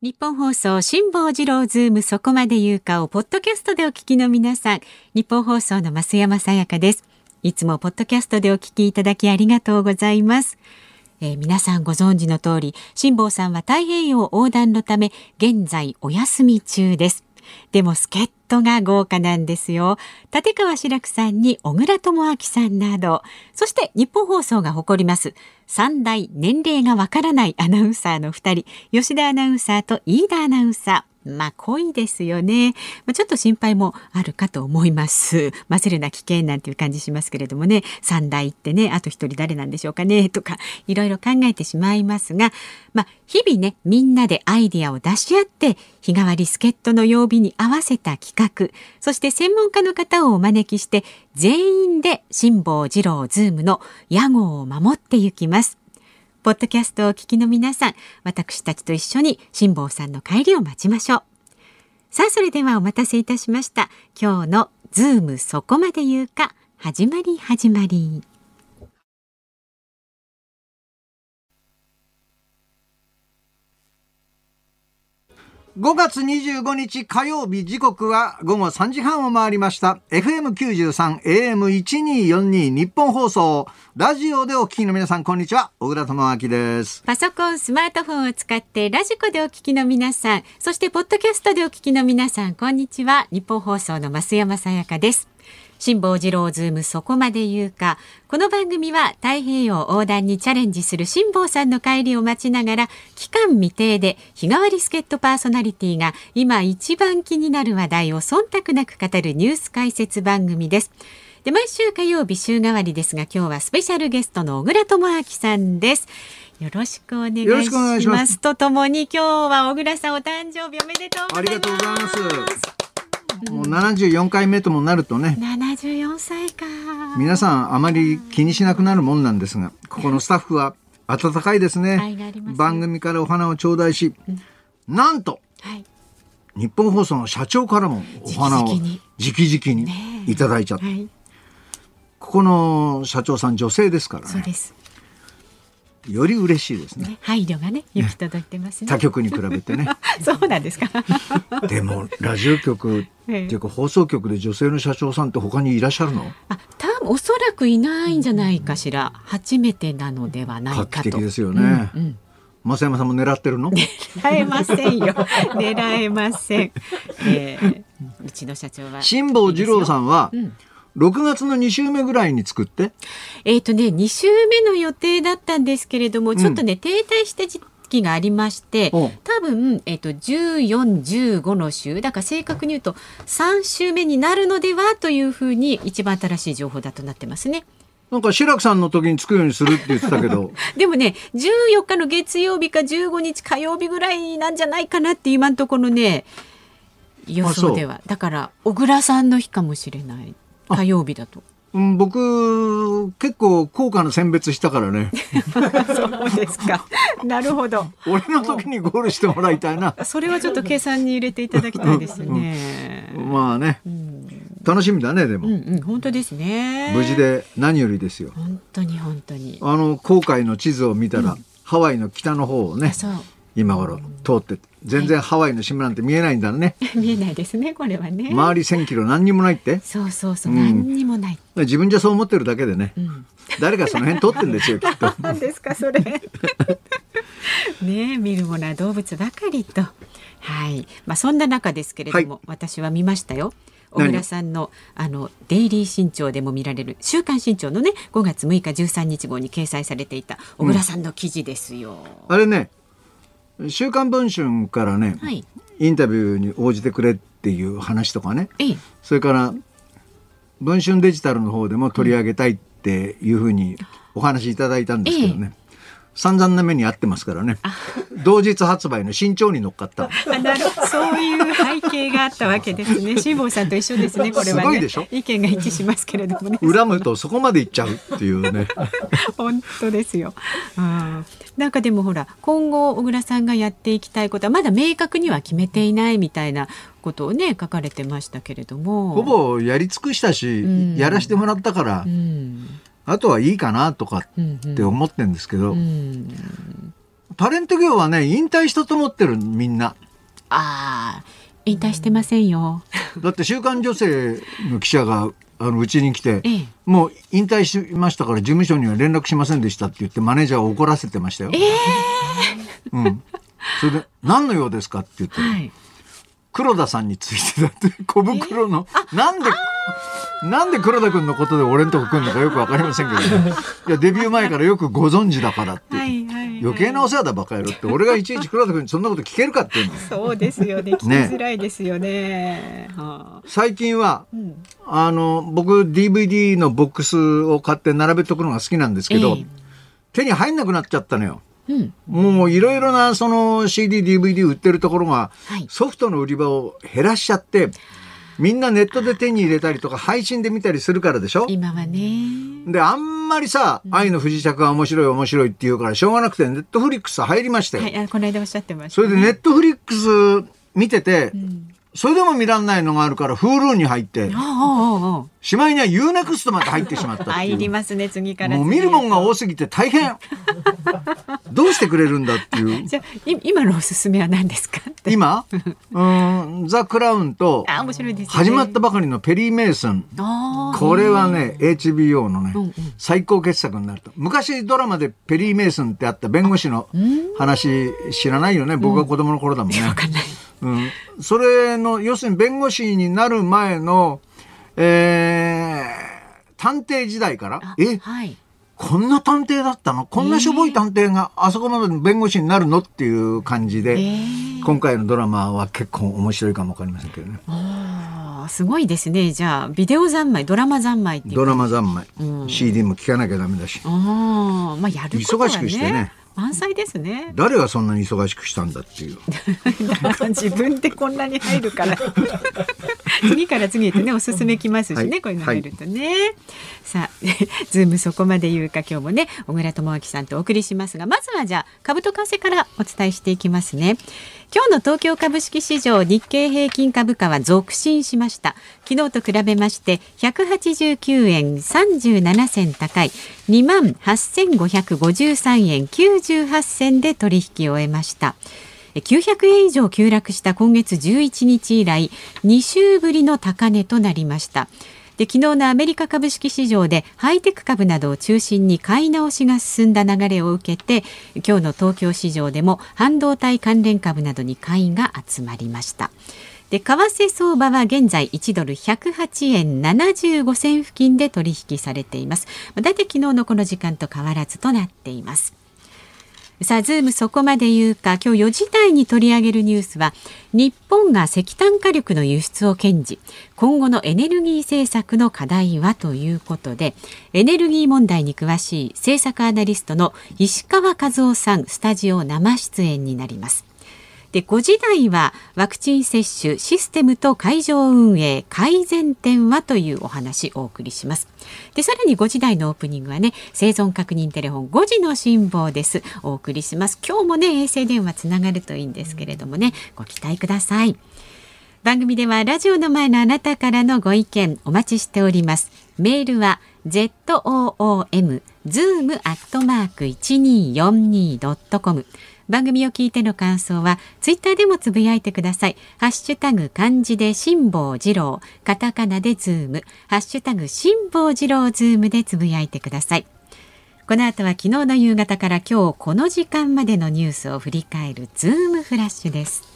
日本放送辛坊治郎ズームそこまで言うかをポッドキャストでお聞きの皆さん、日本放送の増山さやかです。いつもポッドキャストでお聞きいただきありがとうございます。皆さんご存知の通り、辛坊さんは太平洋横断のため現在お休み中です。でも助っ人が豪華なんですよ。立川志らくさんに小倉智昭さんなど、そして日本放送が誇ります3代年齢がわからないアナウンサーの2人、吉田アナウンサーと飯田アナウンサー。濃いですよね。ちょっと心配もあるかと思います。混ぜるな危険なんていう感じしますけれどもね、三代ってね、あと一人誰なんでしょうかねとかいろいろ考えてしまいますが、日々ね、みんなでアイディアを出し合って日替わり助っ人の曜日に合わせた企画、そして専門家の方をお招きして全員で辛坊治郎ズームの屋号を守っていきます。ポッドキャストをお聞きの皆さん、私たちと一緒に辛坊さんの帰りを待ちましょう。さあ、それではお待たせいたしました。今日のズームそこまで言うか、始まり。5月25日火曜日、時刻は午後3時半を回りました。FM93、AM1242 日本放送。ラジオでお聞きの皆さん、こんにちは。小倉智昭です。パソコン、スマートフォンを使ってラジコでお聞きの皆さん、そしてポッドキャストでお聞きの皆さん、こんにちは。日本放送の増山さやかです。辛坊治郎ズームそこまで言うか。この番組は太平洋横断にチャレンジする辛坊さんの帰りを待ちながら、期間未定で日替わり助っ人パーソナリティが今一番気になる話題を忖度なく語るニュース解説番組です。で、毎週火曜日週替わりですが、今日はスペシャルゲストの小倉智昭さんです。よろしくお願いします。とともに今日は小倉さん、お誕生日おめでとうございます。ありがとうございます。もう74回目ともなるとね、74歳か。皆さんあまり気にしなくなるもんなんですが、ここのスタッフは温かいですね。番組からお花を頂戴し、なんと、日本放送の社長からもお花を直々にいただいちゃって、ここの社長さん女性ですからね。そうです。より嬉しいですね。配慮がね、行き届いてますね。他局に比べてね。そうなんですか。でもラジオ局っていうか放送局で女性の社長さんって他にいらっしゃるの？おそらくいないんじゃないかしら。初めてなのではないかと。画期的ですよね。増山さんも狙ってるの？狙えませんよ。狙えません。うちの社長は辛坊治郎さんは、6月の2週目ぐらいに作って、2週目の予定だったんですけれども、ちょっとね、停滞した時期がありまして、多分、14、15の週、だから正確に言うと3週目になるのではというふうに、一番新しい情報だとなってますね。なんか志らくさんの時に着くようにするって言ってたけどでもね、14日の月曜日か15日火曜日ぐらいなんじゃないかなって今のところね、予想では。だから小倉さんの日かもしれない。火曜日だと、僕結構効果の選別したからね。そうですか。なるほど。俺の時にゴールしてもらいたいな。それはちょっと計算に入れていただきたいですね。楽しみだね。でも、本当ですね。無事で何よりですよ。本当に航海の地図を見たら、ハワイの北の方をね、今頃通って、全然ハワイの島なんて見えないんだね。見えないですね、これはね。周り1000キロ何にもないって。そう、何にもない。自分じゃそう思ってるだけでね。誰かその辺通ってるんですよ、きっと。何ですかそれ。ねえ、見るものは動物ばかりと。はい。そんな中ですけれども、私は見ましたよ。小倉さんのデイリー新潮でも見られる、週刊新潮のね、5月6日13日号に掲載されていた小倉さんの記事ですよ。あれね。週刊文春からね、インタビューに応じてくれっていう話とかね、それから文春デジタルの方でも取り上げたいっていうふうにお話いただいたんですけどね、散々な目に遭ってますからね。同日発売の新潮に乗っかったそういう背景があったわけですね。辛坊さんと一緒ですね、これはね。すごいでしょ。意見が一致しますけれどもね。恨むとそこまでいっちゃうっていうね。本当ですよ。なんかでもほら、今後小倉さんがやっていきたいことはまだ明確には決めていないみたいなことをね、書かれてましたけれども、ほぼやり尽くしたし、やらしてもらったから、あとはいいかなとかって思ってるんですけど、タレント業はね、引退したと思ってる、みんな。ああ、引退してませんよ。だって週刊女性の記者がうちに来て、ええ、もう引退しましたから事務所には連絡しませんでしたって言ってマネージャーを怒らせてましたよ。うん、それで何の用ですかって言って、はい、黒田さんについてだって小袋の、なんで黒田君のことで俺んとこ来るのかよく分かりませんけど、ね、いやデビュー前からよくご存知だからって、はいはいはい、余計なお世話だバカ野郎って俺がいちいち黒田君にそんなこと聞けるかっていうの。そうですよね、聞きづらいですよ ね最近は、うん、僕 DVD のボックスを買って並べとくのが好きなんですけど、手に入んなくなっちゃったのよ。うん、もういろいろなその CD、DVD 売ってるところがソフトの売り場を減らしちゃって、はい、みんなネットで手に入れたりとか配信で見たりするからでしょ今はね。であんまりさ、うん、愛の不時着は面白い面白いって言うからしょうがなくてネットフリックス入りましたよ、はい、この間おっしゃってました、ね、それでネットフリックス見てて、うん、それでも見らんないのがあるから Hulu に入って、うん、しまいには U-NEXT まで入ってしまったっていう入りますね、次から次へと。もう見るもんが多すぎて大変どうしてくれるんだっていうじゃ今のおすすめは何ですか今ザ・クラウンと始まったばかりのペリー・メイソン、これはね HBO のね、うんうん、最高傑作になると。昔ドラマでペリー・メイソンってあった弁護士の話知らないよね、僕が子供の頃だもんね、うんうん、それの要するに弁護士になる前の、探偵時代からはいこんな探偵だったの、こんなしょぼい探偵があそこまで弁護士になるのっていう感じで、今回のドラマは結構面白いかも分かりませんけどね。あすごいですね。じゃあビデオ三昧、ドラマ三昧っていうドラマ三昧、うん、CD も聴かなきゃダメだし、まあ、やることはね忙しくしてね満載ですね。誰がそんなに忙しくしたんだっていうだから自分でこんなに入るから次から次へとねおすすめきますしね、はい、こういうの入るとね、はい、さあズームそこまで言うか今日もね小倉智昭さんとお送りしますが、まずはじゃあ株と為替からお伝えしていきますね。今日の東京株式市場日経平均株価は続伸しました。昨日と比べまして189円37銭高い 28,553 円98銭で取引を終えました。900円以上急落した今月11日以来2週ぶりの高値となりました。で昨日のアメリカ株式市場でハイテク株などを中心に買い直しが進んだ流れを受けて、今日の東京市場でも半導体関連株などに買いが集まりました。で為替相場は現在1ドル108円75銭付近で取引されています。だいたい昨日のこの時間と変わらずとなっています。さあズームそこまで言うか、今日4時台に取り上げるニュースは日本が石炭火力の輸出を堅持、今後のエネルギー政策の課題はということで、エネルギー問題に詳しい政策アナリストの石川和夫さんスタジオ生出演になります。で5時台はワクチン接種システムと会場運営改善点はというお話をお送りします。でさらに5時台のオープニングはね生存確認テレフォン5時の辛抱ですお送りします。今日もね衛星電話つながるといいんですけれどもね、ご期待ください。番組ではラジオの前のあなたからのご意見お待ちしております。メールは zoom@1242.com、番組を聞いての感想はツイッターでもつぶやいてください。ハッシュタグ漢字で辛坊治郎、カタカナでズーム、ハッシュタグ辛坊治郎ズームでつぶやいてください。この後は昨日の夕方から今日この時間までのニュースを振り返るズームフラッシュです。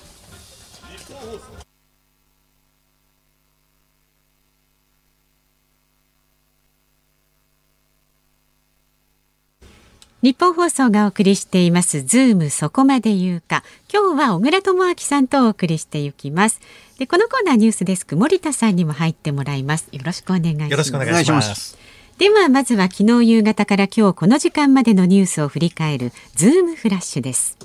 日本放送がお送りしていますズームそこまで言うか、今日は小倉智昭さんとお送りしていきます。でこのコーナーニュースデスク森田さんにも入ってもらいます。よろしくお願いします。よろしくお願いします。ではまずは昨日夕方から今日この時間までのニュースを振り返るズームフラッシュです。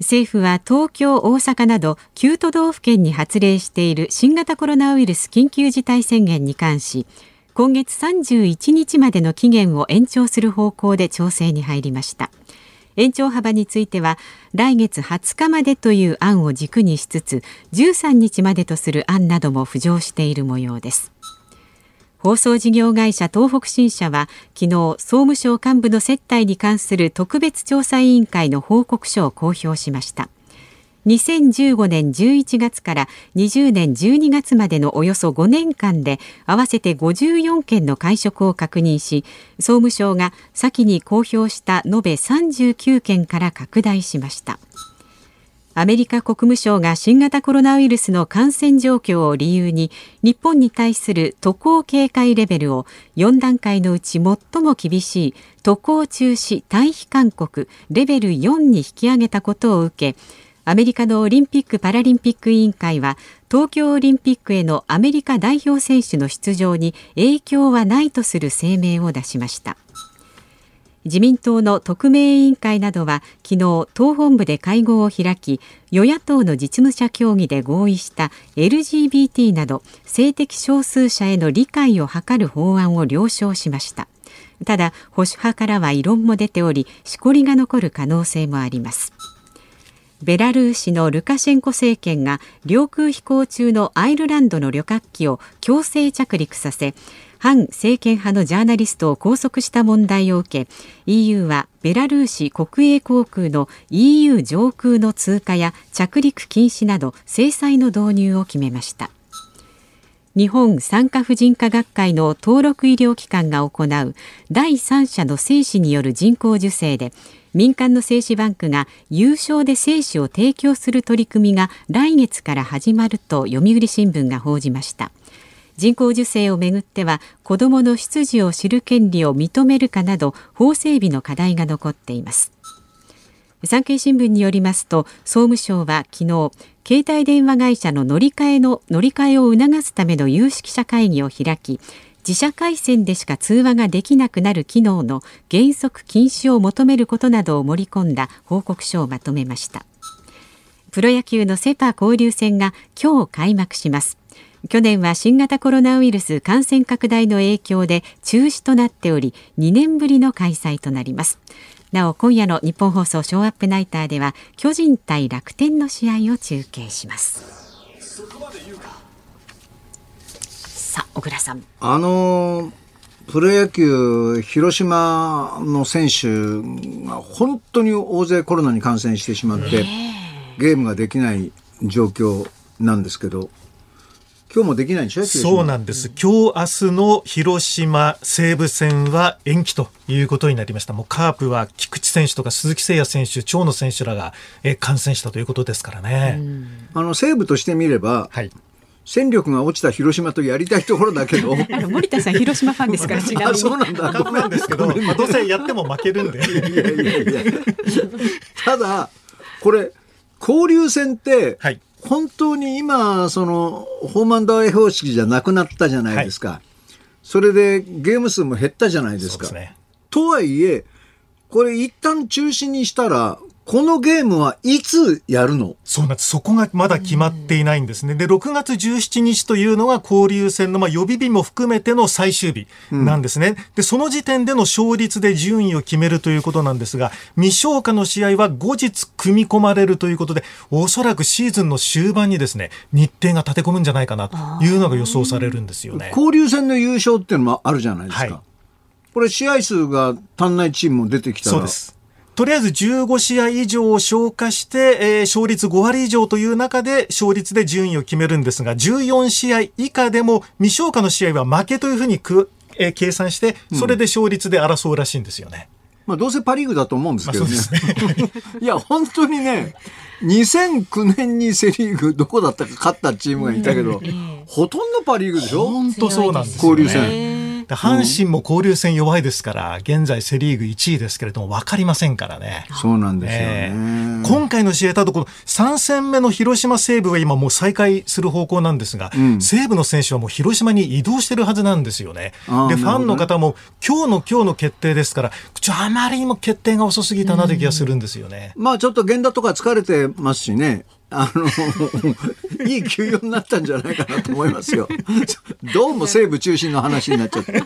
政府は東京、大阪など9都道府県に発令している新型コロナウイルス緊急事態宣言に関し今月31日までの期限を延長する方向で調整に入りました。延長幅については来月20日までという案を軸にしつつ、13日までとする案なども浮上している模様です。放送事業会社東北新社は昨日、総務省幹部の接待に関する特別調査委員会の報告書を公表しました。2015年11月から20年12月までのおよそ5年間で合わせて54件の会食を確認し、総務省が先に公表した延べ39件から拡大しました。アメリカ国務省が新型コロナウイルスの感染状況を理由に日本に対する渡航警戒レベルを4段階のうち最も厳しい渡航中止退避勧告レベル4に引き上げたことを受け、アメリカのオリンピック・パラリンピック委員会は東京オリンピックへのアメリカ代表選手の出場に影響はないとする声明を出しました。自民党の特命委員会などは昨日、党本部で会合を開き、与野党の実務者協議で合意した LGBT など性的少数者への理解を図る法案を了承しました。ただ、保守派からは異論も出ており、しこりが残る可能性もあります。ベラルーシのルカシェンコ政権が領空飛行中のアイルランドの旅客機を強制着陸させ、反政権派のジャーナリストを拘束した問題を受け、 EU はベラルーシ国営航空の EU 上空の通過や着陸禁止など制裁の導入を決めました。日本産科婦人科学会の登録医療機関が行う第三者の精子による人工授精で、民間の精子バンクが有償で精子を提供する取り組みが来月から始まると読売新聞が報じました。人工授精をめぐっては、子どもの出自を知る権利を認めるかなど法整備の課題が残っています。産経新聞によりますと、総務省は昨日、携帯電話会社の乗り換えを促すための有識者会議を開き、自社回線でしか通話ができなくなる機能の原則禁止を求めることなどを盛り込んだ報告書をまとめました。プロ野球のセ・パ交流戦が今日開幕します。去年は新型コロナウイルス感染拡大の影響で中止となっており、2年ぶりの開催となります。なお、今夜の日本放送ショーアップナイターでは巨人対楽天の試合を中継します。さあ、小倉さん、プロ野球広島の選手が本当に大勢コロナに感染してしまって、ゲームができない状況なんですけど、今日もできないんでしょ。そうなんです。今日明日の広島西武戦は延期ということになりました。もうカープは菊池選手とか鈴木誠也選手、長野選手らが感染したということですからね。西武としてみれば、はい、戦力が落ちた広島とやりたいところだけど森田さん広島ファンですから違うあ、そうなんだ、ごめんですけど、まあ、どうせやっても負けるんでいやただこれ交流戦って、はい、本当に今そのホーマンダーエ方式じゃなくなったじゃないですか、はい、それでゲーム数も減ったじゃないですか。そうですね。とはいえこれ一旦中止にしたらこのゲームはいつやるの？そうなんです。そこがまだ決まっていないんですね。で、6月17日というのが交流戦の予備日も含めての最終日なんですね。で、その時点での勝率で順位を決めるということなんですが、未消化の試合は後日組み込まれるということで、おそらくシーズンの終盤にですね、日程が立て込むんじゃないかなというのが予想されるんですよね。交流戦の優勝っていうのもあるじゃないですか、はい、これ試合数が足んないチームも出てきたら、そうです、とりあえず15試合以上を消化して、勝率5割以上という中で勝率で順位を決めるんですが、14試合以下でも未消化の試合は負けというふうに計算して、それで勝率で争うらしいんですよね、まあ、どうせパリーグだと思うんですけどね、まあ、そうですねいや本当にね、2009年にセリーグどこだったか勝ったチームがいたけど、ほとんどパリーグでしょ。本当そうなんですよね。交流戦、阪神も交流戦弱いですから、現在セリーグ1位ですけれども、分かりませんからね。そうなんですよね。今回の試合だと、この3戦目の広島西武は今もう再開する方向なんですが、西武の選手はもう広島に移動してるはずなんですよね。で、ファンの方も今日の決定ですから、あまりにも決定が遅すぎたなという気がするんですよね。まあちょっと源田とか疲れてますしね。いい休養になったんじゃないかなと思いますよどうも西武中心の話になっちゃって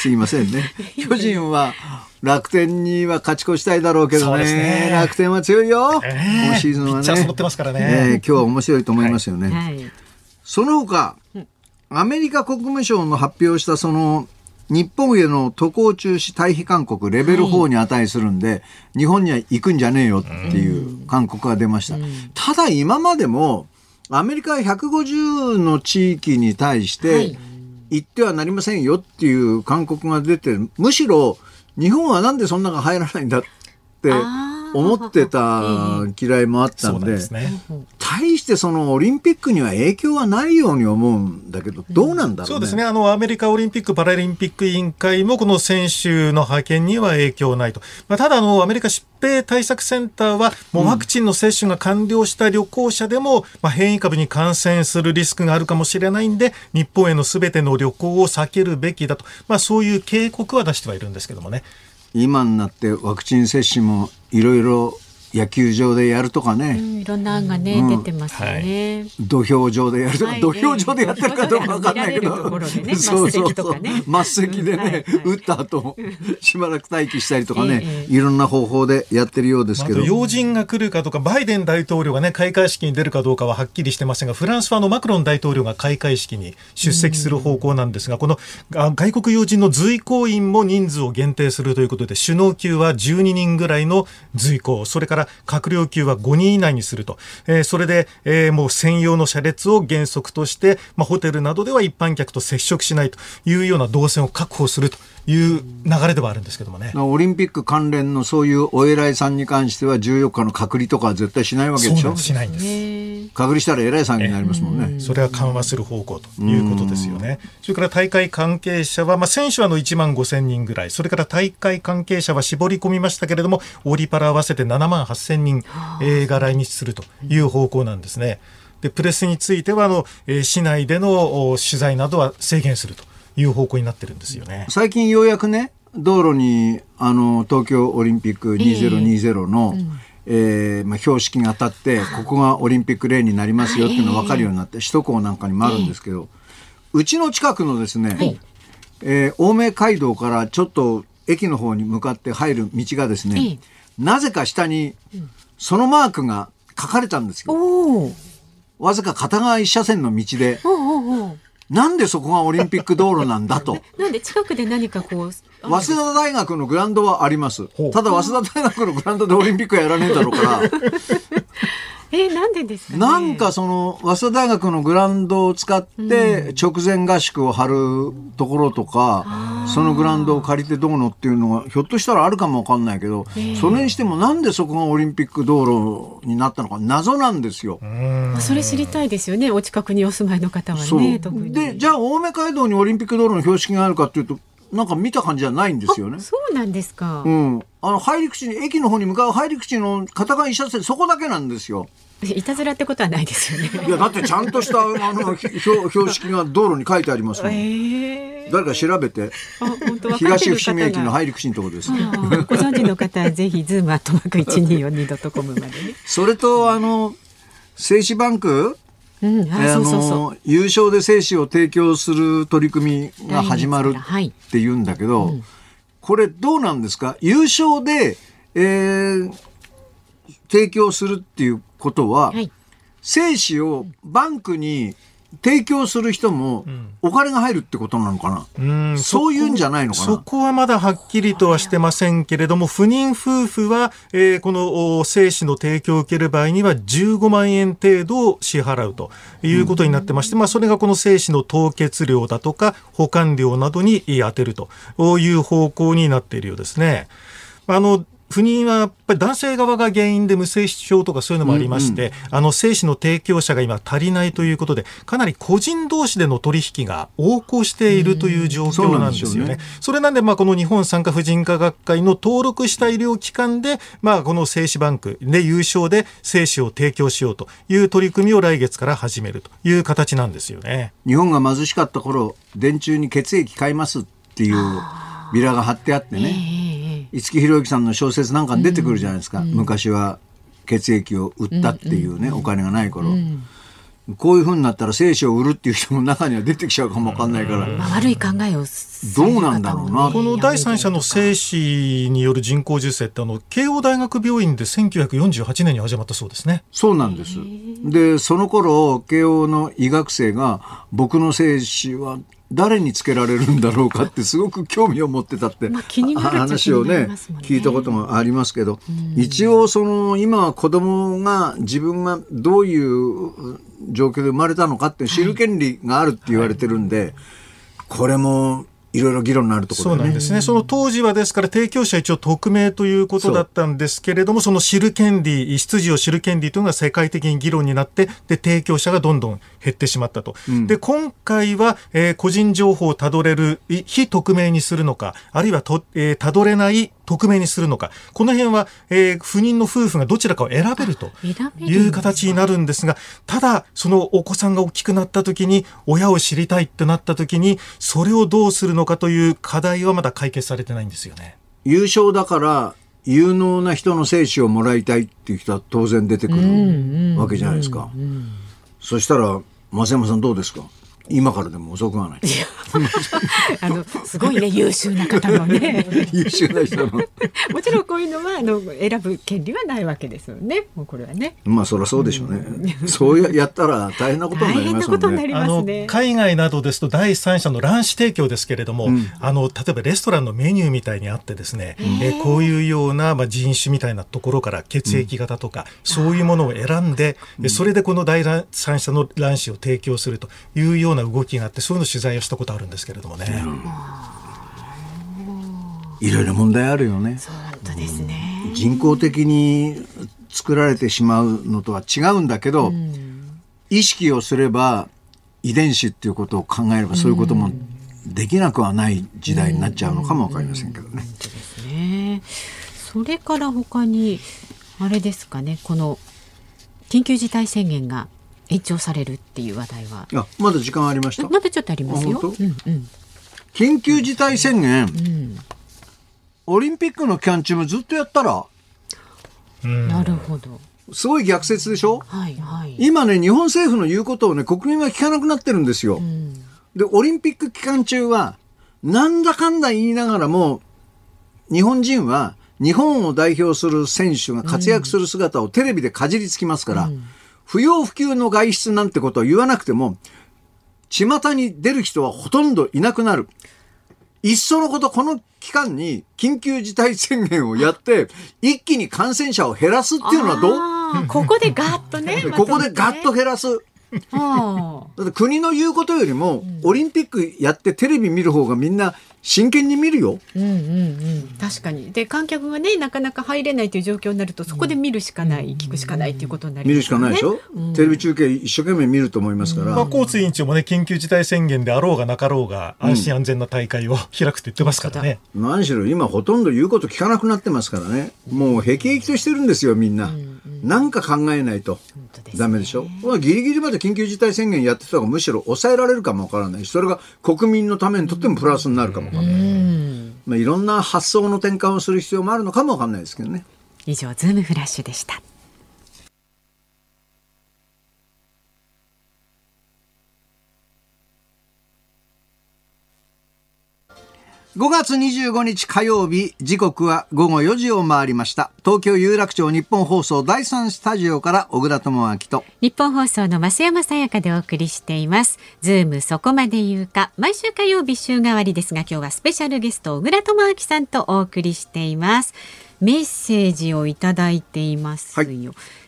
すいませんね。巨人は楽天には勝ち越したいだろうけど ね、楽天は強いよ、今シーズンはねピッチャー揃ってますからね、今日は面白いと思いますよね、はいはい、その他アメリカ国務省の発表したその日本への渡航中止退避勧告レベル4に値するんで、はい、日本には行くんじゃねえよっていう勧告が出ました、うん、ただ今までもアメリカは150の地域に対して行ってはなりませんよっていう勧告が出て、むしろ日本はなんでそんなが入らないんだって思ってた嫌いもあったんで、対してそのオリンピックには影響はないように思うんだけど、どうなんだろうね。そうですね、アメリカオリンピック・パラリンピック委員会もこの選手の派遣には影響ないと、ただアメリカ疾病対策センターはもうワクチンの接種が完了した旅行者でも、変異株に感染するリスクがあるかもしれないんで日本へのすべての旅行を避けるべきだと、そういう警告は出してはいるんですけどもね。今になってワクチン接種もいろいろ野球場でやるとかね、いろんな案が、ね、出てますよね、はい、土俵上でやるとか、土俵上でやってるかどうか分かんないけど、そうそうそう、末席でね、はいはい、打った後しばらく待機したりとかね、いろんな方法でやってるようですけど、要人が来るかとか、バイデン大統領が、ね、開会式に出るかどうかははっきりしてませんが、フランスはマクロン大統領が開会式に出席する方向なんですが、この外国要人の随行員も人数を限定するということで、首脳級は12人ぐらいの随行、それから閣僚級は5人以内にすると、それで、もう専用の車列を原則として、ホテルなどでは一般客と接触しないというような動線を確保するという流れではあるんですけどもね。オリンピック関連のそういうお偉いさんに関しては14日の隔離とかは絶対しないわけでしょ。しないんです。隔離したら偉いさんになりますもんね。それは緩和する方向ということですよね。それから大会関係者は、選手は1万5000人ぐらい、それから大会関係者は絞り込みましたけれども、オリパラ合わせて7万8000人が来日するという方向なんですね。でプレスについては市内での取材などは制限するという方向になってるんですよね。最近ようやくね、道路に東京オリンピック2020の、標識が当たって、ここがオリンピックレーンになりますよっていうのが分かるようになって、首都高なんかにもあるんですけど、うちの近くのですね、青梅街道からちょっと駅の方に向かって入る道がですね、なぜか下にそのマークが書かれたんですけど、わずか片側一車線の道で、なんでそこがオリンピック道路なんだとなんで近くで何かこう、早稲田大学のグラウンドはあります。ただ早稲田大学のグラウンドでオリンピックはやらねえだろうからなんでですかね。なんかその早稲田大学のグラウンドを使って直前合宿を張るところとか、そのグラウンドを借りてどうのっていうのがひょっとしたらあるかもわかんないけど、それにしてもなんでそこがオリンピック道路になったのか謎なんですよ。それ知りたいですよね、お近くにお住まいの方はね。特にで、じゃあ青梅街道にオリンピック道路の標識があるかっていうと、なんか見た感じじゃないんですよね。そうなんですか。入り口に、駅の方に向かう入り口の片側一車線、そこだけなんですよ。いたずらってことはないですよね。いやだってちゃんとした標識が道路に書いてありますもん。誰か調べて。本当東伏見駅の入り口のところです。ご存知の方はぜひズームアットマーク 1242.com までね。それと精子バンク、有償で精子を提供する取り組みが始まるっていうんだけど、これどうなんですか。有償で、提供するっていうことは、精子をバンクに提供する人もお金が入るってことなのかな、そういうんじゃないのかな。そこはまだはっきりとはしてませんけれども、不妊夫婦は、この精子の提供を受ける場合には15万円程度を支払うということになってまして、それがこの精子の凍結料だとか保管料などに充てるという方向になっているようですね。不妊はやっぱり男性側が原因で無精子症とかそういうのもありまして、精子の提供者が今足りないということで、かなり個人同士での取引が横行しているという状況なんですよね。それなんで、この日本産科婦人科学会の登録した医療機関で、この精子バンクで有償で精子を提供しようという取り組みを来月から始めるという形なんですよね。日本が貧しかった頃、電柱に血液買いますっていうビラが貼ってあってね、五木ひろゆきさんの小説なんかに出てくるじゃないですか、昔は血液を売ったっていうね、お金がない頃、こういうふうになったら精子を売るっていう人も中には出てきちゃうかもわかんないから、まあ、悪い考えをどうなんだろうな。この第三者の精子による人工授精って慶応大学病院で1948年に始まったそうですね。そうなんです。でその頃慶応の医学生が僕の精子は誰につけられるんだろうかってすごく興味を持ってたって話をね聞いたこともありますけど、一応その今は子供が自分がどういう状況で生まれたのかって知る権利があるって言われてるんで、これもいろいろ議論になるところ、ね、そうなんですね。その当時はですから提供者一応匿名ということだったんですけれども、 その知る権利、出自を知る権利というのが世界的に議論になってで提供者がどんどん減ってしまったと、うん、で今回は、個人情報をたどれる非匿名にするのか、あるいはたどれない匿名にするのか、この辺は、不妊の夫婦がどちらかを選べるという形になるんですが、ただそのお子さんが大きくなった時に親を知りたいってなった時にそれをどうするのかという課題はまだ解決されてないんですよね。優勝だから有能な人の精子をもらいたいっていう人は当然出てくるわけじゃないですか。そしたら増山さんどうですか。今からでも遅くはない。すごいね優秀な方のね優秀な人のもちろんこういうのは選ぶ権利はないわけですよね。もうこれはね、まあそりゃそうでしょうね、うん、そうやったら大変なことになりますもんね。海外などですと第三者の卵子提供ですけれども、うん、例えばレストランのメニューみたいにあってですね、こういうような、まあ、人種みたいなところから血液型とか、うん、そういうものを選んで、うん、それでこの第三者の卵子を提供するというような動きがあって、そういうの取材をしたことあるんですけれどもね、いろいろ問題あるよね。そうですね、うん、人工的に作られてしまうのとは違うんだけど、うん、意識をすれば遺伝子っていうことを考えればそういうこともできなくはない時代になっちゃうのかもわかりませんけどね。それから他にあれですかね、この緊急事態宣言が延長されるっていう話題は、あ、まだ時間ありました。まだちょっとありますよ、うんうん、緊急事態宣言、うんうん、オリンピックの期間中もずっとやったら、うん、なるほど、すごい逆説でしょ、はいはい、今ね日本政府の言うことをね国民は聞かなくなってるんですよ、うん、でオリンピック期間中はなんだかんだ言いながらも日本人は日本を代表する選手が活躍する姿をテレビでかじりつきますから、うんうん、不要不急の外出なんてことを言わなくても巷に出る人はほとんどいなくなる。いっそのことこの期間に緊急事態宣言をやって一気に感染者を減らすっていうのはどう？ここでガッとねここでガッと減らすだって国の言うことよりも、うん、オリンピックやってテレビ見る方がみんな真剣に見るよ、うんうんうん、確かに。で観客がねなかなか入れないという状況になるとそこで見るしかない、うん、聞くしかないということになります、ね、見るしかないでしょ、うん、テレビ中継一生懸命見ると思いますから、うんまあ、コーツ委員長もね緊急事態宣言であろうがなかろうが安心安全な大会を開くと言ってますからね、うん、何しろ今ほとんど言うこと聞かなくなってますからね、もうへきへきとしてるんですよみんな、うんうん、なんか考えないとダメでしょ、まあ、ギリギリまで緊急事態宣言やってた方がむしろ抑えられるかもわからないし、それが国民のためにとってもプラスになるかも、うんまあ、いろんな発想の転換をする必要もあるのかもわかんないですけどね。以上ズームフラッシュでした。5月25日火曜日、時刻は午後4時を回りました。東京有楽町日本放送第3スタジオから小倉智昭と日本放送の増山さやかでお送りしています。ズームそこまで言うか、毎週火曜日週替わりですが、今日はスペシャルゲスト小倉智昭さんとお送りしています。メッセージをいただいていますよ、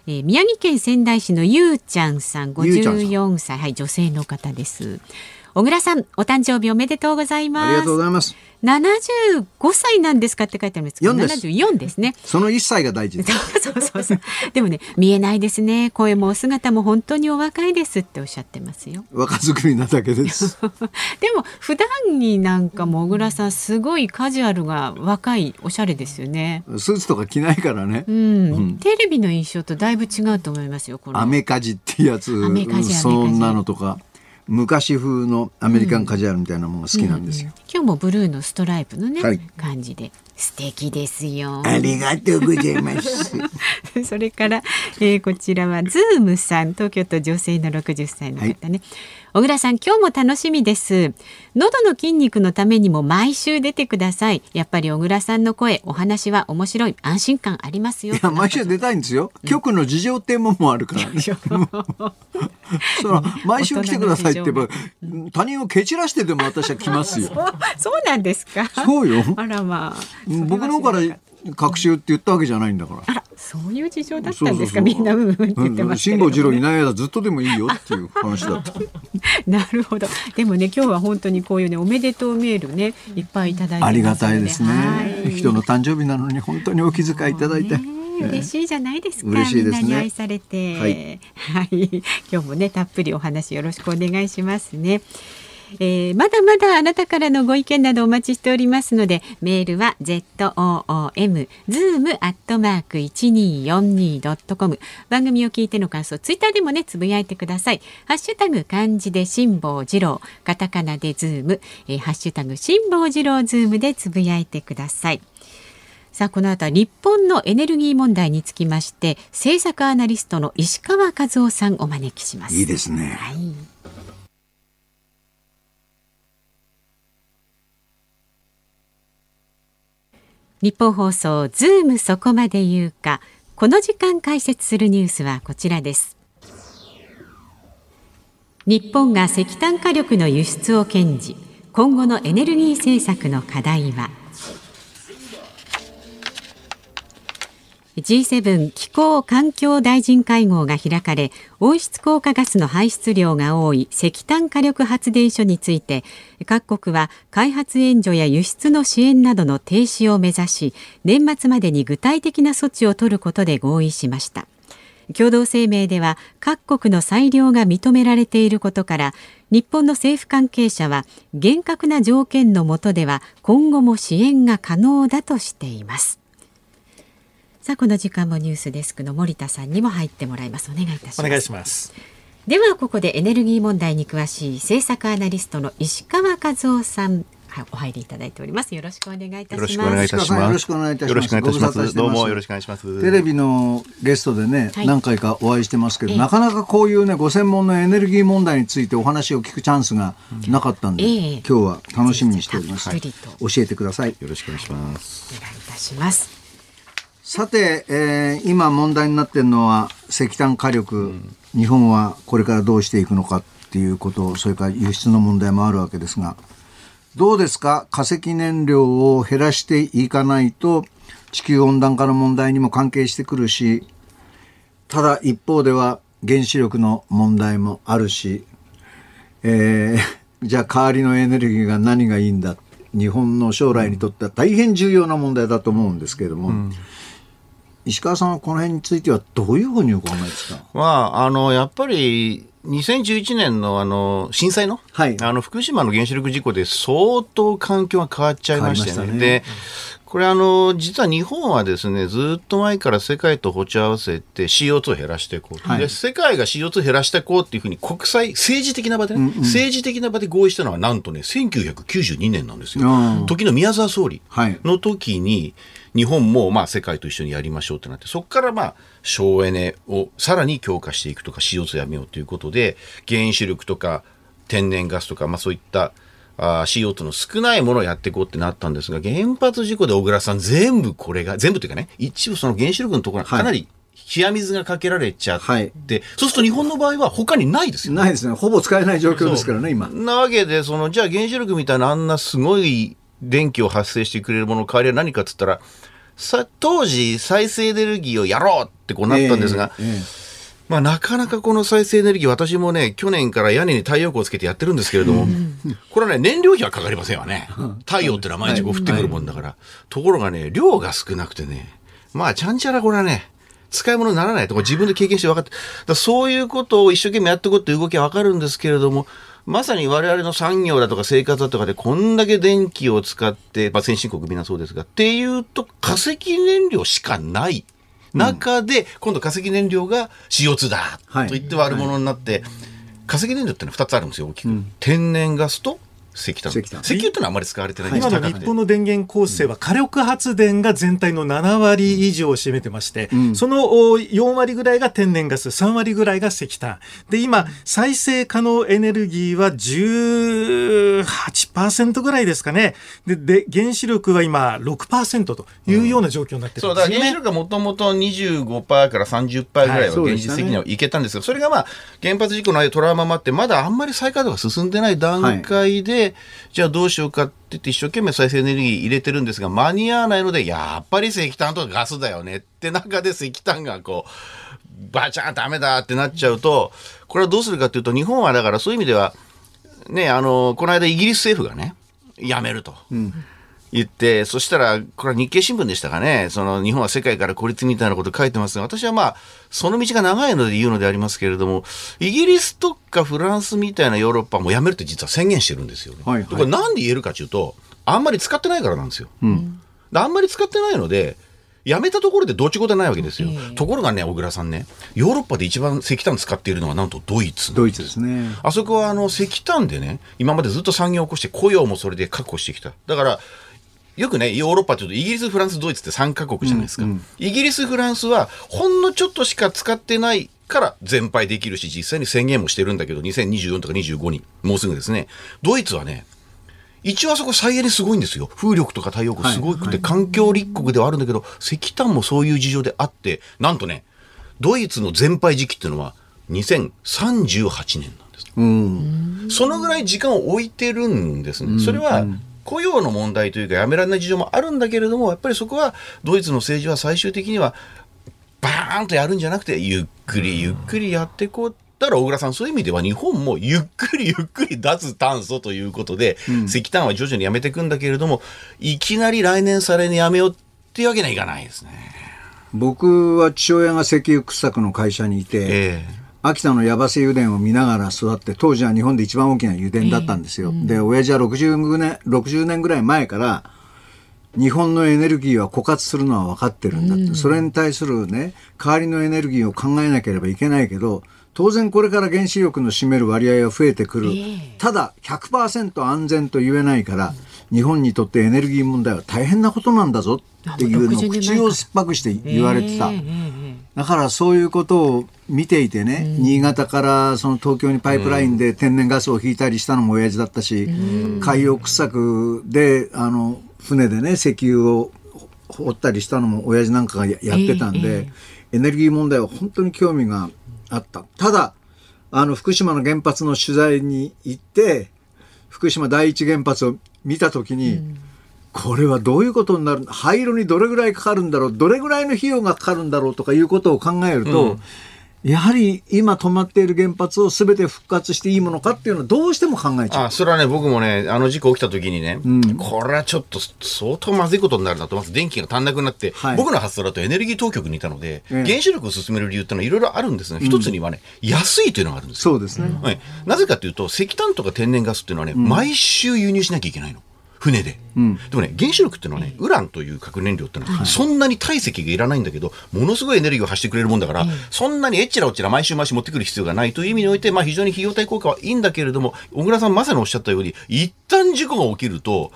はい、宮城県仙台市のゆうちゃんさん54歳、はい、女性の方です。小倉さんお誕生日おめでとうございます。ありがとうございます。75歳なんですかって書いてあるんですけど、74ですね。その1歳が大事ですそうそうそうでもね見えないですね、声もお姿も本当にお若いですっておっしゃってますよ。若作りなだけですでも普段になんかも小倉さんすごいカジュアルが若いおしゃれですよね。スーツとか着ないからね、うんうん、テレビの印象とだいぶ違うと思いますよ。このアメカジってやつ、そんなのとか昔風のアメリカンカジュアルみたいなものが好きなんですよ、うんうん、今日もブルーのストライプのね、はい、感じで素敵ですよ。ありがとうございます。それから、こちらはズームさん、東京都女性の60歳の方ね。小倉さん、今日も楽しみです。喉の筋肉のためにも毎週出てください。やっぱり小倉さんの声、お話は面白い。安心感ありますよ。いや、毎週出たいんですよ。局の事情っていうものもあるからね。その毎週来てくださいって言えば、他人を蹴散らしてでも私は来ますよ。そうなんですか。そうよ。あらまあ。僕の方から隔週って言ったわけじゃないんだから。あら、そういう事情だったんですか。そうそうそう、みんなうんうんって言ってますけれども、ね、辛坊治郎いない間ずっとでもいいよっていう話だったなるほど。でもね、今日は本当にこういうね、おめでとうメールね、いっぱいいただいてますので、ありがたいですね、はい、人の誕生日なのに本当にお気遣いいただいて、嬉しいじゃないですか。嬉しいですね、みんなに愛されて、はいはい、今日もねたっぷりお話よろしくお願いしますね。まだまだあなたからのご意見などお待ちしておりますので、メールは zoom@1242.com、 番組を聞いての感想、ツイッターでもねつぶやいてください。ハッシュタグ漢字で辛坊治郎、カタカナでズーム、ハッシュタグ辛坊治郎ズームでつぶやいてください。さあ、この後は日本のエネルギー問題につきまして、政策アナリストの石川和男さんをお招きします。いいですね、はい。日本放送ズームそこまで言うか、この時間解説するニュースはこちらです。日本が石炭火力の輸出を堅持、今後のエネルギー政策の課題は。 G7 気候環境大臣会合が開かれ、温室効果ガスの排出量が多い石炭火力発電所について、各国は開発援助や輸出の支援などの停止を目指し、年末までに具体的な措置を取ることで合意しました。共同声明では、各国の裁量が認められていることから、日本の政府関係者は、厳格な条件の下では今後も支援が可能だとしています。さあ、この時間もニュースデスクの森田さんにも入ってもらいます。お願いいたします。お願いします。では、ここでエネルギー問題に詳しい政策アナリストの石川和男さん、お入りいただいております。よろしくお願いいたします。よろしくお願いいたします。よろしくお願いいたします。どうもよろしくお願いします。テレビのゲストでね、はい、何回かお会いしてますけど、なかなかこういうね、ご専門のエネルギー問題についてお話を聞くチャンスがなかったんで、今日は楽しみにしております。はい、教えてください。よろしくお願いします。お願いいたします。さて、今問題になっているのは石炭火力、日本はこれからどうしていくのかっていうこと、それから輸出の問題もあるわけですが、どうですか、化石燃料を減らしていかないと地球温暖化の問題にも関係してくるし、ただ一方では原子力の問題もあるし、じゃあ代わりのエネルギーが何がいいんだ、日本の将来にとっては大変重要な問題だと思うんですけれども、石川さんはこの辺についてはどういうふうにお考えですか。まあ、やっぱり2011年の震災の、はい、福島の原子力事故で相当環境が変わっちゃいましたよね。で、これ実は日本はですね、ずっと前から世界と歩調合わせて CO2 を減らしていこうと、はい、で世界が CO2 を減らしていこうっていうふうに国際政治的な場で、ね、政治的な場で合意したのはなんとね、1992年なんですよ。時の宮沢総理の時に、はい、日本もまあ世界と一緒にやりましょうってなって、そこからまあ省エネをさらに強化していくとか CO2 やめようということで、原子力とか天然ガスとか、まあそういったCO2 の少ないものをやっていこうってなったんですが、原発事故で小倉さん、全部これが、全部というかね、一部その原子力のところがかなり冷や水がかけられちゃって、はい、そうすると日本の場合は他にないですよね。ないですね。ほぼ使えない状況ですからね、今。なわけで、じゃあ原子力みたいなあんなすごい電気を発生してくれるものの代わりは何かって言ったら、当時再生エネルギーをやろうってこうなったんですが、まあ、なかなかこの再生エネルギー、私もね、去年から屋根に太陽光をつけてやってるんですけれども、これはね、燃料費はかかりませんわね。太陽ってのは毎日こう降ってくるもんだから。ところがね、量が少なくてね、まあ、ちゃんちゃらこれはね、使い物にならないとか自分で経験して分かって、だそういうことを一生懸命やっていこうっていう動きは分かるんですけれども、まさに我々の産業だとか生活だとかでこんだけ電気を使って、まあ、先進国みんなそうですが、っていうと化石燃料しかない中で、今度化石燃料が CO2 だと言って悪者になって、化石燃料ってのは2つあるんですよ、大きく。天然ガスと石油ってのはあまり使われてないんですけど、今の日本の電源構成は火力発電が全体の7割以上を占めてまして、その4割ぐらいが天然ガス、3割ぐらいが石炭で、今再生可能エネルギーは 18% ぐらいですかね。で原子力は今 6% というような状況になってるんですね。そうだから原子力はもともと 25% から 30% ぐらいは現実的にはいけたんですが、それがまあ原発事故のああいうトラウマもあって、まだあんまり再稼働が進んでない段階で、はい、じゃあどうしようかって言って一生懸命再生エネルギー入れてるんですが、間に合わないのでやっぱり石炭とかガスだよねって中で石炭がこうバチャンダメだってなっちゃうと、これはどうするかというと、日本はだからそういう意味ではね、この間イギリス政府がねやめると。言って、そしたら、これは日経新聞でしたかね、その日本は世界から孤立みたいなこと書いてますが、私はまあ、その道が長いので言うのでありますけれども、イギリスとかフランスみたいなヨーロッパもやめるって実は宣言してるんですよね。はいはい、これなんで言えるかというと、あんまり使ってないからなんですよ。あんまり使ってないので、やめたところでどっちごとないわけですよ。ところがね、小倉さんね、ヨーロッパで一番石炭使っているのはなんとドイツ。ドイツですね。あそこは石炭でね、今までずっと産業を起こして雇用もそれで確保してきた。だから、よくね、ヨーロッパというとイギリス、フランス、ドイツって3カ国じゃないですか。イギリス、フランスはほんのちょっとしか使ってないから全廃できるし、実際に宣言もしてるんだけど、2024とか25にもうすぐですね。ドイツはね、一応あそこ再エネすごいんですよ。風力とか太陽光すごくて環境立国ではあるんだけど、石炭もそういう事情であって、なんとね、ドイツの全廃時期っていうのは2038年なんです。そのぐらい時間を置いてるんですね。それは雇用の問題というか、やめられない事情もあるんだけれども、やっぱりそこはドイツの政治は最終的にはバーンとやるんじゃなくて、ゆっくりゆっくりやっていこう。だから小倉さん、そういう意味では日本もゆっくりゆっくり脱炭素ということで、石炭は徐々にやめていくんだけれども、いきなり来年再来年やめようっていうわけにはいかないですね。僕は父親が石油掘削の会社にいて、秋田の矢橋油田を見ながら育って、当時は日本で一番大きな油田だったんですよ。で、親父は60年ぐらい前から日本のエネルギーは枯渇するのは分かってるんだって、それに対するね、代わりのエネルギーを考えなければいけないけど、当然これから原子力の占める割合は増えてくる。ただ 100% 安全と言えないから、日本にとってエネルギー問題は大変なことなんだぞっていうのを口を酸っぱくして言われてた。だからそういうことを見ていてね、新潟からその東京にパイプラインで天然ガスを引いたりしたのも親父だったし、海洋掘削で船でね、石油を掘ったりしたのも親父なんかがやってたんで、エネルギー問題は本当に興味があった。ただ福島の原発の取材に行って、福島第一原発を見た時に、これはどういうことになる、廃炉にどれぐらいかかるんだろう、どれぐらいの費用がかかるんだろうとかいうことを考えると、やはり今止まっている原発を全て復活していいものかっていうのはどうしても考えちゃう。それはね、僕もね、事故起きた時にね、これはちょっと相当まずいことになるなと。まず電気が足んなくなって、僕の発想だとエネルギー当局にいたので、原子力を進める理由ってのはいろいろあるんですね。一つにはね、安いというのがあるんですよ。そうですね。なぜかというと、石炭とか天然ガスっていうのはね、毎週輸入しなきゃいけないの。船で。でもね、原子力っていうのはね、ウランという核燃料ってのはそんなに体積がいらないんだけど、ものすごいエネルギーを発してくれるもんだから、そんなにエッチラオチラ毎週毎週持ってくる必要がないという意味において、まあ非常に費用対効果はいいんだけれども、小倉さんまさにおっしゃったように、一旦事故が起きると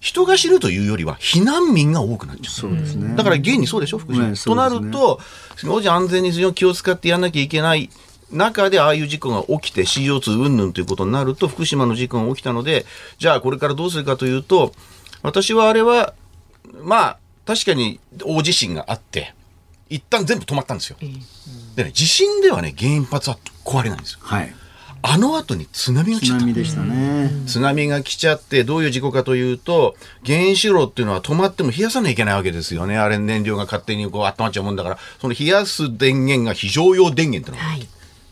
人が死ぬというよりは避難民が多くなっちゃう。そうですね。だから現にそうでしょ、福島。となると、安全に気を使ってやんなきゃいけない中で、ああいう事故が起きて CO2 云々ということになると、福島の事故が起きたので、じゃあこれからどうするかというと、私はあれはまあ確かに大地震があって一旦全部止まったんですよ。でね、地震ではね、原発は壊れないんですよ。あの後に津波が来ちゃった。津波でしたね。津波が来ちゃって、どういう事故かというと、原子炉っていうのは止まっても冷やさなきゃいけないわけですよね。あれ、燃料が勝手にこう温まっちゃうもんだから、その冷やす電源が非常用電源ってのがある。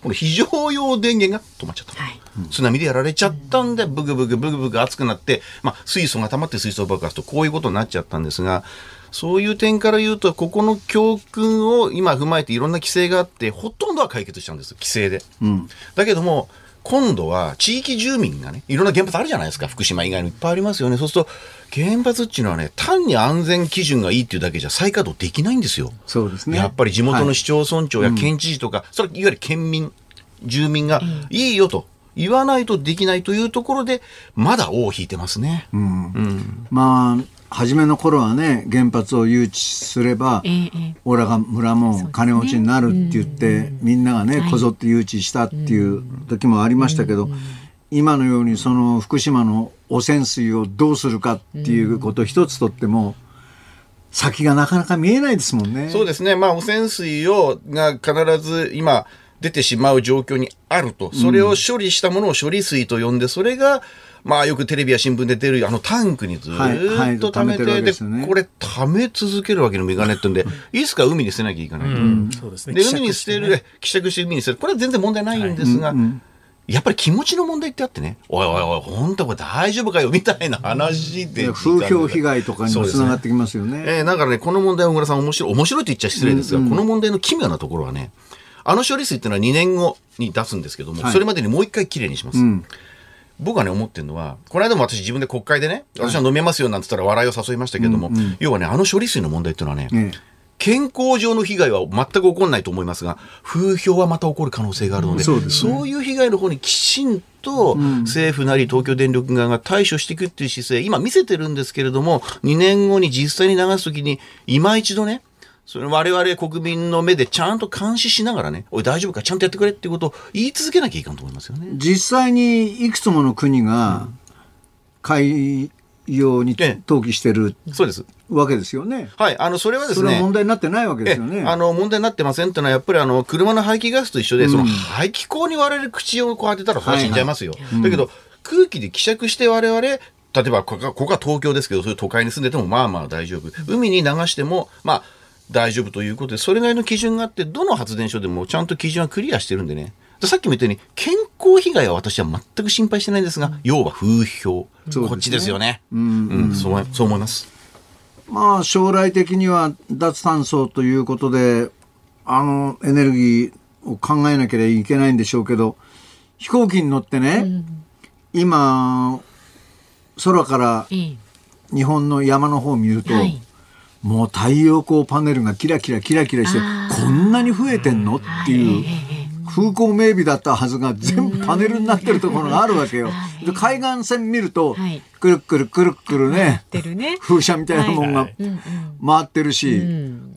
この非常用電源が止まっちゃった、津波でやられちゃったんで、ブグブグブグブグ熱くなって、水素が溜まって水素爆発と、こういうことになっちゃったんですが、そういう点から言うと、ここの教訓を今踏まえて、いろんな規制があってほとんどは解決したんですよ、規制で。だけども今度は地域住民がね、いろんな原発あるじゃないですか、福島以外のいっぱいありますよね。そうすると原発っていうのはね、単に安全基準がいいっていうだけじゃ再稼働できないんですよ。そうですね。やっぱり地元の市町村長や県知事とか、それいわゆる県民、住民がいいよと言わないとできないというところでまだ尾を引いてますね、うんうん、まあ初めの頃はね原発を誘致すれば、オラが村も金持ちになるって言って、ねうん、みんながねこぞって誘致したっていう時もありましたけど、はいうん、今のようにその福島の汚染水をどうするかっていうこと一つとっても先がなかなか見えないですもんね。そうですね、まあ、汚染水が必ず今出てしまう状況にあると、それを処理したものを処理水と呼んで、それがまあよくテレビや新聞で出るあのタンクにずっと溜めて、でこれ溜め続けるわけのメガネってんで、いつか海に捨てなきゃいけないと、うん、そうですね、で海に捨てる、希釈して海に捨てる、これは全然問題ないんですが、はいうんうん、やっぱり気持ちの問題ってあってね、おいおいおい本当これ大丈夫かよみたいな話で、うん、風評被害とかにもつながってきますよね。だからねこの問題は小倉さん面白いと言っちゃ失礼ですが、うんうん、この問題の奇妙なところはね、あの処理水ってのは2年後に出すんですけども、はい、それまでにもう一回きれいにします、うん、僕がね思ってるのは、この間も私自分で国会でね、私は飲めますよなんて言ったら笑いを誘いましたけども、うんうん、要はねあの処理水の問題っていうのはね、うん、健康上の被害は全く起こらないと思いますが、風評はまた起こる可能性があるので、うん そうですね、そういう被害の方にきちんと政府なり東京電力側が対処していくっていう姿勢今見せてるんですけれども、2年後に実際に流すときに今一度ねそれ我々国民の目でちゃんと監視しながらね、おい大丈夫かちゃんとやってくれっていうことを言い続けなきゃいかんと思いますよね。実際にいくつもの国が海洋に投棄してる、そうですわけですよね。はい、それはですね、それは問題になってないわけですよね。問題になってませんってのはやっぱり車の排気ガスと一緒で、うん、その排気口に我々口をこう当てたらそれは死んじゃいますよ、はいはいうん、だけど空気で希釈して我々例えばここは東京ですけど、そういう都会に住んでてもまあまあ大丈夫、海に流してもまあ大丈夫ということで、それなりの基準があって、どの発電所でもちゃんと基準はクリアしてるんでね、さっきも言ったように健康被害は私は全く心配してないんですが、うん、要は風評、ね、こっちですよね、うんうん、そう思います。まあ将来的には脱炭素ということでエネルギーを考えなければいけないんでしょうけど、飛行機に乗ってね、うん、今空から日本の山の方を見ると、はいもう太陽光パネルがキラキラして、こんなに増えてんのっていう、風光明媚だったはずが全部パネルになってるところがあるわけよ。で海岸線見ると、はい、くるくるね、風車みたいなもんが回ってるし、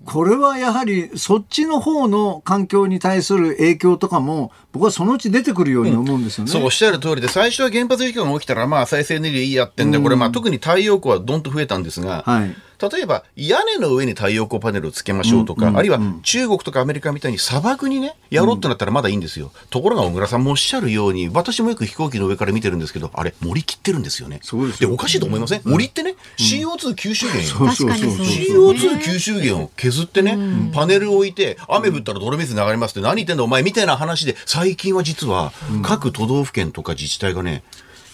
これはやはりそっちの方の環境に対する影響とかも僕はそのうち出てくるように思うんですよね、うん、そうおっしゃる通りで、最初は原発事故が起きたらまあ再生エネルギーやってんで、これまあ特に太陽光はどんと増えたんですが、はい、例えば屋根の上に太陽光パネルをつけましょうとか、あるいは中国とかアメリカみたいに砂漠にねやろうとなったらまだいいんですよ、ところが小倉さんもおっしゃるように、私もよく飛行機の上から見てるんですけど、あれ森切ってるんですよね。そうですよ。でおかしいと思いません、森ってね CO2 吸収源、確かにそうですね、CO2 吸収源を削ってね、うん、パネルを置いて雨降ったら泥水流れますって、何言ってんだお前みたいな話で、最近は実は各都道府県とか自治体がね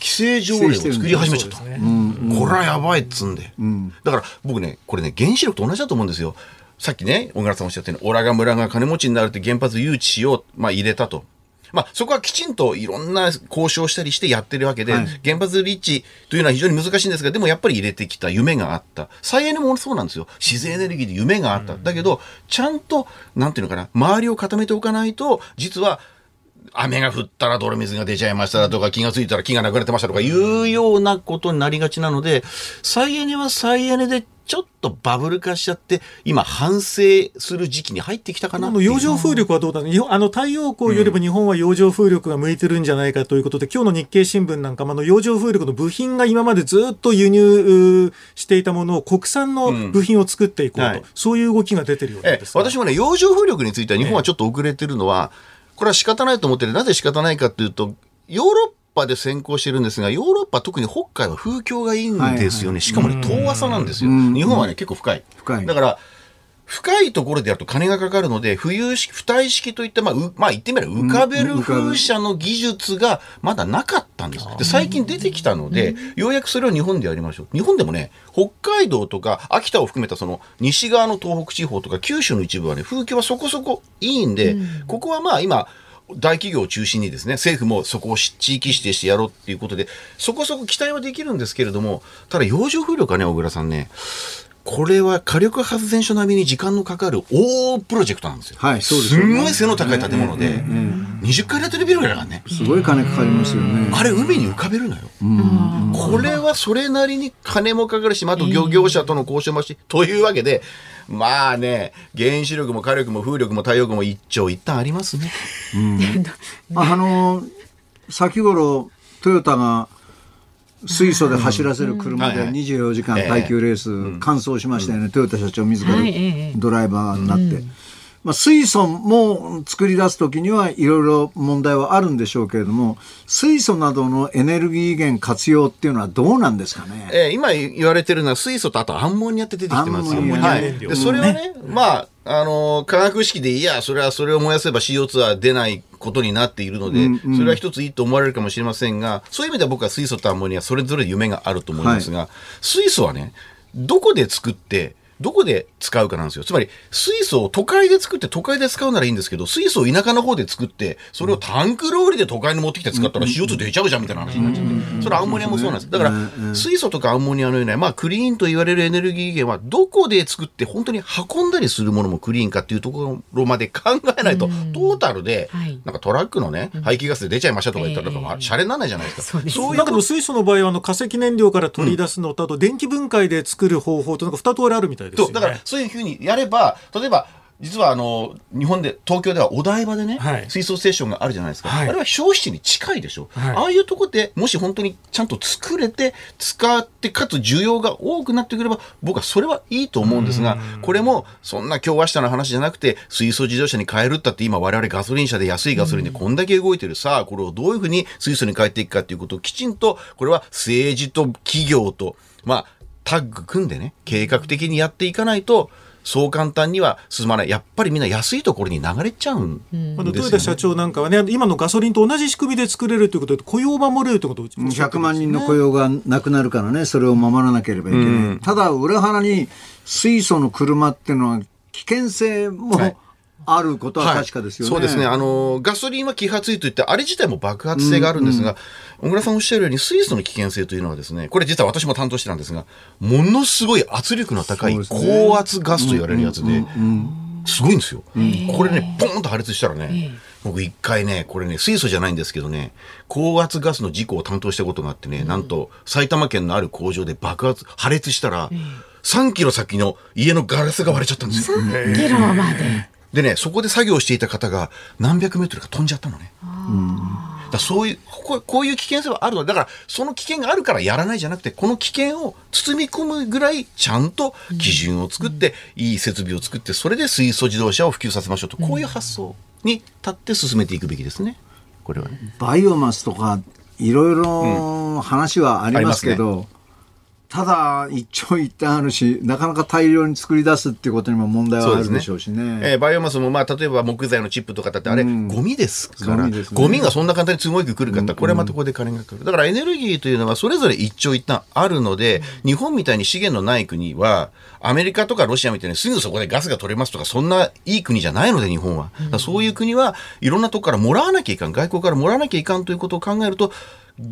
規制条例を作り始めちゃった、ねうん、これはやばいっつんで、うん、だから僕ねこれね原子力と同じだと思うんですよ。さっきね小倉さんおっしゃってね、オラが村が金持ちになるって原発誘致しよう、まあ、入れたと、まあ、そこはきちんといろんな交渉したりしてやってるわけで、はい、原発立地というのは非常に難しいんですが、でもやっぱり入れてきた、夢があった。再エネもそうなんですよ、自然エネルギーで夢があった、うん、だけどちゃんとなんていうのかな、周りを固めておかないと、実は雨が降ったら泥水が出ちゃいましたとか、気がついたら木がなくなってましたとかいうようなことになりがちなので、再エネは再エネでちょっとバブル化しちゃって今反省する時期に入ってきたかな。洋上風力はどうだね、太陽光よりも日本は洋上風力が向いてるんじゃないかということで、今日の日経新聞なんかも洋上風力の部品が今までずっと輸入していたものを国産の部品を作っていこうと、うんはい、そういう動きが出てるようです。私もね洋上風力については日本はちょっと遅れてるのは、これは仕方ないと思ってる。なぜ仕方ないかというと、ヨーロッパで先行してるんですが、ヨーロッパ特に北海は風況がいいんですよね、はいはい、しかもね遠浅なんですよ。日本はね結構深いだから深いところでやると金がかかるので、浮体式といった、まあ言ってみれば浮かべる風車の技術がまだなかったんです。で最近出てきたので、ようやくそれを日本でやりましょう。日本でもね北海道とか秋田を含めたその西側の東北地方とか九州の一部はね風況はそこそこいいんで、ここはまあ今大企業を中心にですね、政府もそこを地域指定してやろうっていうことで、そこそこ期待はできるんですけれども、ただ洋上風力はね小倉さんね、これは火力発電所並みに時間のかかる大プロジェクトなんですよ。はい、そうですね。すごい背の高い建物で、20階建てるビルだからね。すごい金かかりますよね。あれ海に浮かべるのよ。これはそれなりに金もかかるし、あと漁業者との交渉もし、というわけで、まあね、原子力も火力も風力も太陽光も一長一短ありますね。先頃トヨタが水素で走らせる車で24時間耐久レース完走しましたよね。トヨタ社長自らドライバーになって、まあ、水素も作り出す時にはいろいろ問題はあるんでしょうけれども、水素などのエネルギー源活用っていうのはどうなんですかね。今言われてるのは水素とあとアンモニアって出てきてますよね。はい、でそれはね、まあ化学式でいやそれはそれを燃やせば CO2 は出ないことになっているので、それは一ついいと思われるかもしれませんが、そういう意味では僕は水素とアンモニアそれぞれ夢があると思いますが、水素はねどこで作ってどこで使うかなんですよ。つまり水素を都会で作って都会で使うならいいんですけど、水素を田舎の方で作ってそれをタンクローリーで都会に持ってきて使ったら CO2 出ちゃうじゃんみたいな話になっちゃって、それはアンモニアもそうなんです。だから水素とかアンモニアのような、まあ、クリーンと言われるエネルギー源はどこで作って本当に運んだりするものもクリーンかっていうところまで考えないと、トータルでなんかトラックのね排気ガスで出ちゃいましたとか言ったらシャレにならないじゃないですか。だけど水素の場合は化石燃料から取り出すのと、あと電気分解で作る方法となんか2通りあるみたいな。そうだからそういうふうにやれば、例えば実は日本で東京ではお台場でね、水素ステーションがあるじゃないですか、あれは消費地に近いでしょ、ああいうとこでもし本当にちゃんと作れて使ってかつ需要が多くなってくれば僕はそれはいいと思うんですが、これもそんな今日明日の話じゃなくて水素自動車に変えるったって今我々ガソリン車で安いガソリンでこんだけ動いてる、さあこれをどういうふうに水素に変えていくかということをきちんとこれは政治と企業とタッグ組んでね計画的にやっていかないとそう簡単には進まない。やっぱりみんな安いところに流れちゃうんですよね。豊田社長なんかはね、今のガソリンと同じ仕組みで作れるということで雇用を守れるということを100万人の雇用がなくなるからね、それを守らなければいけない、ただ裏腹に水素の車っていうのは危険性も、あることは確かですよね。そうですね。ガソリンは揮発油といってあれ自体も爆発性があるんですが、小倉さんおっしゃるように水素の危険性というのはですね、これ実は私も担当してたんですが、ものすごい圧力の高い高圧ガスと言われるやつで、すごいんですよ。これねポーンと破裂したらね、僕一回ねこれね水素じゃないんですけどね、高圧ガスの事故を担当したことがあってね、なんと埼玉県のある工場で爆発破裂したら3キロ先の家のガラスが割れちゃったんですよ。3キロまで。でね、そこで作業していた方が何百メートルか飛んじゃったのね。だそういうこういう危険性はあるのだから、その危険があるからやらないじゃなくて、この危険を包み込むぐらいちゃんと基準を作って、いい設備を作ってそれで水素自動車を普及させましょうと、こういう発想に立って進めていくべきですね。これはねバイオマスとかいろいろ話はありますけど、ただ一長一短あるし、なかなか大量に作り出すっていうことにも問題はあるでしょうしね。バイオマスも、まあ、例えば木材のチップとかだってあれ、ゴミですから、ゴミがそんな簡単に都合よく来るかってこれはまたここで金がかかる。だからエネルギーというのはそれぞれ一長一短あるので、日本みたいに資源のない国はアメリカとかロシアみたいにすぐそこでガスが取れますとかそんないい国じゃないので、日本はそういう国はいろんなとこからもらわなきゃいかん、外交からもらわなきゃいかんということを考えると、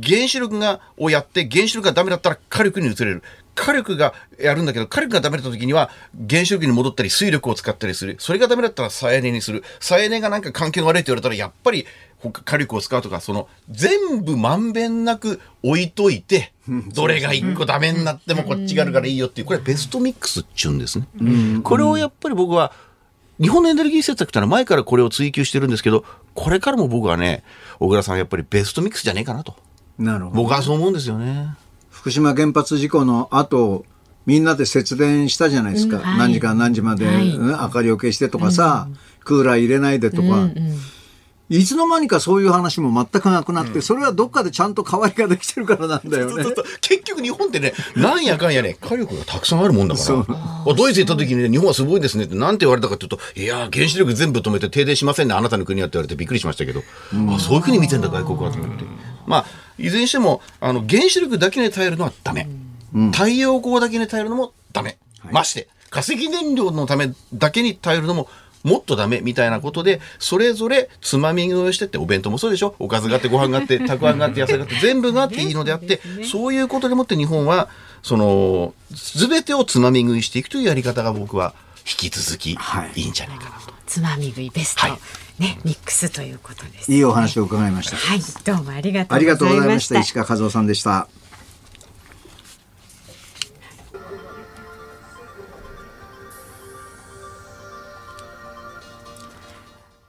原子力をやって原子力がダメだったら火力に移れる。火力がやるんだけど火力がダメだった時には原子力に戻ったり水力を使ったりする。それがダメだったら再エネにする。再エネがなんか環境が悪いと言われたらやっぱり火力を使うとか、その全部まんべんなく置いといてどれが一個ダメになってもこっちがあるからいいよっていう、これベストミックスっちゅうんですね。これをやっぱり僕は日本のエネルギー政策というのは前からこれを追求してるんですけど、これからも僕はね小倉さんはやっぱりベストミックスじゃねえかなと。なるほど。僕はそう思うんですよね。福島原発事故の後みんなで節電したじゃないですか、何時から何時まで、明かりを消してとかさ、クーラー入れないでとか、いつの間にかそういう話も全くなくなって、それはどっかでちゃんと代わりができてるからなんだよね。結局日本ってね、なんやかんやね火力がたくさんあるもんだから、ドイツ行った時にね日本はすごいですねってなんて言われたかというと、いや原子力全部止めて停電しませんねあなたの国はって言われてびっくりしましたけど、そういうふうに見てんだ外国はと思って。まあいずれにしても原子力だけに頼るのはダメ、太陽光だけに頼るのもダメ、まして化石燃料のためだけに頼るのももっとダメみたいなことで、それぞれつまみ食いをしてって、お弁当もそうでしょ、おかずがあってご飯があってたくあんがあって野菜があって全部があっていいのであって、そういうことでもって日本はその全てをつまみ食いしていくというやり方が僕は引き続きいいんじゃないかなと、はい、つまみ食いベスト、はいね、ミックスということです、ね、いいお話を伺いました、はい、どうもありがとうございました。ありがとうございました。石川和夫さんでした。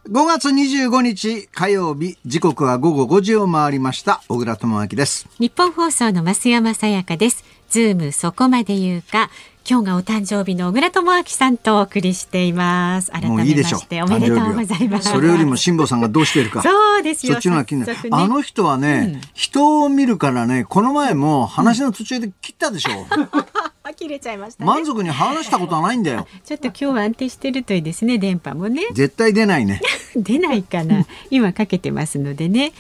5月25日火曜日、時刻は午後5時を回りました。小倉智昭です。日本放送の増山さやかです。ズームそこまで言うか、今日がお誕生日の小倉智昭さんとお送りしています。改めましておめでとうございます。それよりも辛坊さんがどうしているかそうですよ。そっちのが気になる、ね、あの人はね、うん、人を見るからね、この前も話の途中で切ったでしょ、うん切れちゃいましたね。満足に話したことはないんだよちょっと今日は安定してるといいですね、電波もね。絶対出ないね出ないかな今かけてますのでね、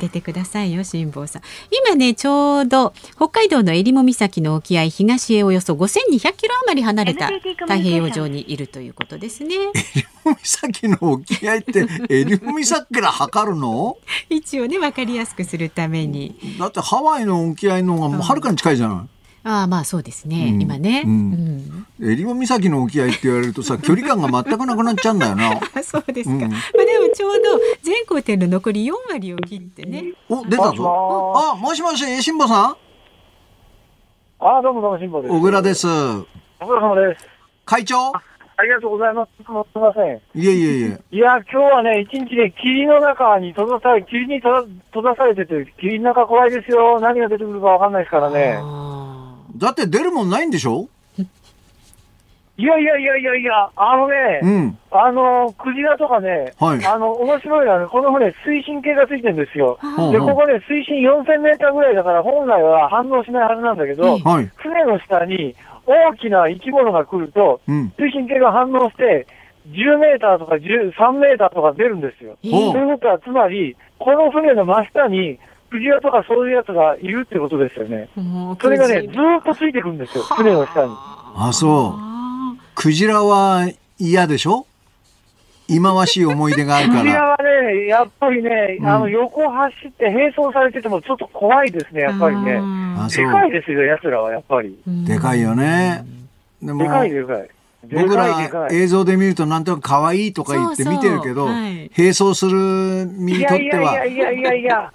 出てくださいよ辛坊さん。今ねちょうど北海道の襟裳岬の沖合東へおよそ5200キロ余り離れた太平洋上にいるということですね。襟裳岬の沖合って襟裳岬から測るの一応ね分かりやすくするために。だってハワイの沖合の方がもうはるかに近いじゃない。ああまあそうですね、うん、今ね、うんうん、襟裳岬の沖合って言われるとさ距離感が全くなくなっちゃうんだよなそうですか、うん、まあ、でもちょうど全行程の残り4割を切ってね。お出たぞ。あ、もしもし辛坊さん。あ、どうもどうも辛坊です。小倉です。小倉様です。会長、ありがとうございます。すみません。いやいやいや。いや、今日はね、一日で霧の中に閉ざされ、霧に閉ざされてて、霧の中怖いですよ。何が出てくるかわかんないですからね。だって出るもんないんでしょいやいやいやいやいや、あのね、うん、クジラとかね、はい、面白いのはね、この船、水深計がついてるんですよ。で、ここね、水深4000メーターぐらいだから、本来は反応しないはずなんだけど、はい、船の下に大きな生き物が来ると、うん、水深計が反応して、10メーターとか13メーターとか出るんですよ。ということは、つまり、この船の真下に、クジラとかそういうやつがいるってことですよね。それがね、ずーっとついてくるんですよ、船の下に。あ、そう。クジラは嫌でしょ？忌まわしい思い出があるから。クジラはね、やっぱりね、横走って並走されててもちょっと怖いですね、やっぱりね。あ、そう。でかいですよ、奴らはやっぱり。でかいよね。でも、でかいでかい。僕ら映像で見るとなんとなく可愛いとか言って見てるけど、そうそう、はい、並走する身にとっては。いやいやいやいやいや。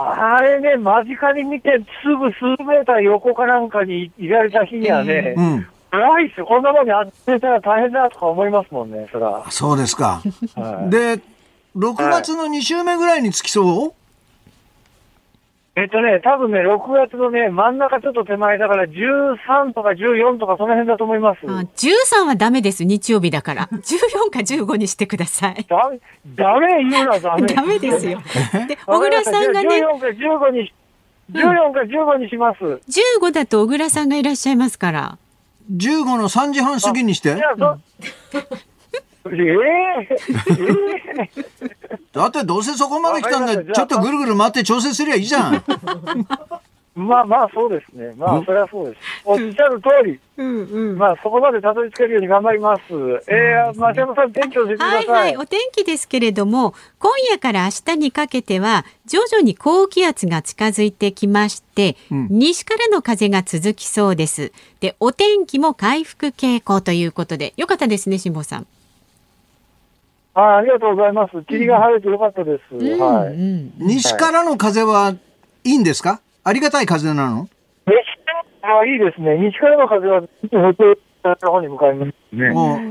あれね、間近に見て、すぐ数メーター横かなんかにいられた日にはね、怖いっすよ。こんなもんに当てたら大変だとか思いますもんね、そら。そうですか。はい、で、6月の2週目ぐらいに着きそう、はい、多分ね、6月のね、真ん中ちょっと手前だから、13とか14とかその辺だと思います。あ、13はダメです、日曜日だから。14か15にしてください。ダメ言うのはダメ。ダメですよ。で、小倉さんがね、14か15にします。15だと小倉さんがいらっしゃいますから。15の3時半過ぎにして。だってどうせそこまで来たんだ、ちょっとぐるぐる回って調整すりゃいいじゃんまあまあそうですね、まあそれはそうです、おっしゃる通り、うんうん、まあそこまでたどり着けるように頑張ります。松山さん、天気を教えてください。はいはい、お天気ですけれども、今夜から明日にかけては徐々に高気圧が近づいてきまして、うん、西からの風が続きそうです。で、お天気も回復傾向ということでよかったですね、辛坊さん。ありがとうございます。霧が晴れてよかったです。うん、はい、うん。西からの風はいいんですか？ありがたい風なの？西からはいいですね。西からの風は北方に向かいますね。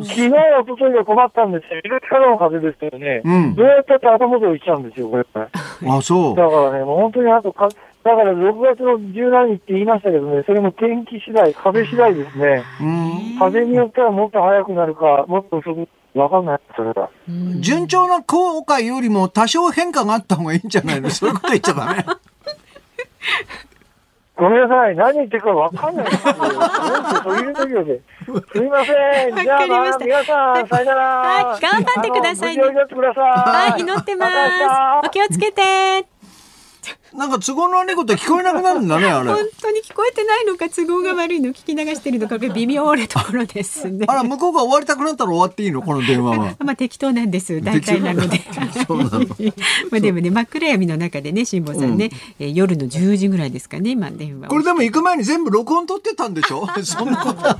昨日おとといが困ったんですよ。東からの風ですよね。うん、どうやったって後戻りしちゃうんですよ、これ。あ、そう。だからね、もう本当にあとか、だから6月の17日って言いましたけどね、それも天気次第、風次第ですね。風によってはもっと早くなるか、もっと遅く。わかんない、それだ。順調な航海よりも多少変化があった方がいいんじゃないの？そういうこと言っちゃダメ。ごめんなさい、何言ってるかわかんないですよ。すみません。じゃあ、まあ、皆さん、さよなら。はい、頑張ってくださいね。はい、祈ってます。お気をつけて。なんか都合の悪いこと聞こえなくなるんだねあれ。本当に聞こえてないのか都合が悪いの聞き流してるのか微妙なところですね。あら向こうが終わりたくなったら終わっていいのこの電話は。まあ適当なんです大体なので。そうなの。まあでもね真っ暗闇の中でね辛坊さんね、夜の10時ぐらいですかね今電話。これでも行く前に全部録音取ってたんでしょ。そんなことない。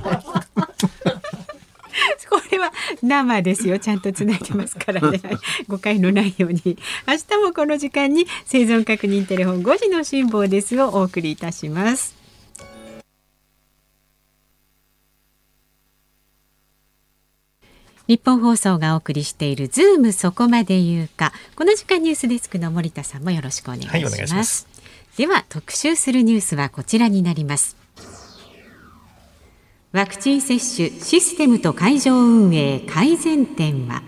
これは生ですよちゃんとつないでますからね誤解のないように明日もこの時間に生存確認テレフォン5時の辛坊ですをお送りいたします。日本放送がお送りしているズームそこまで言うか、この時間ニュースデスクの森田さんもよろしくお願いします。はい、お願いします。では特集するニュースはこちらになります。ワクチン接種システムと会場運営改善点は。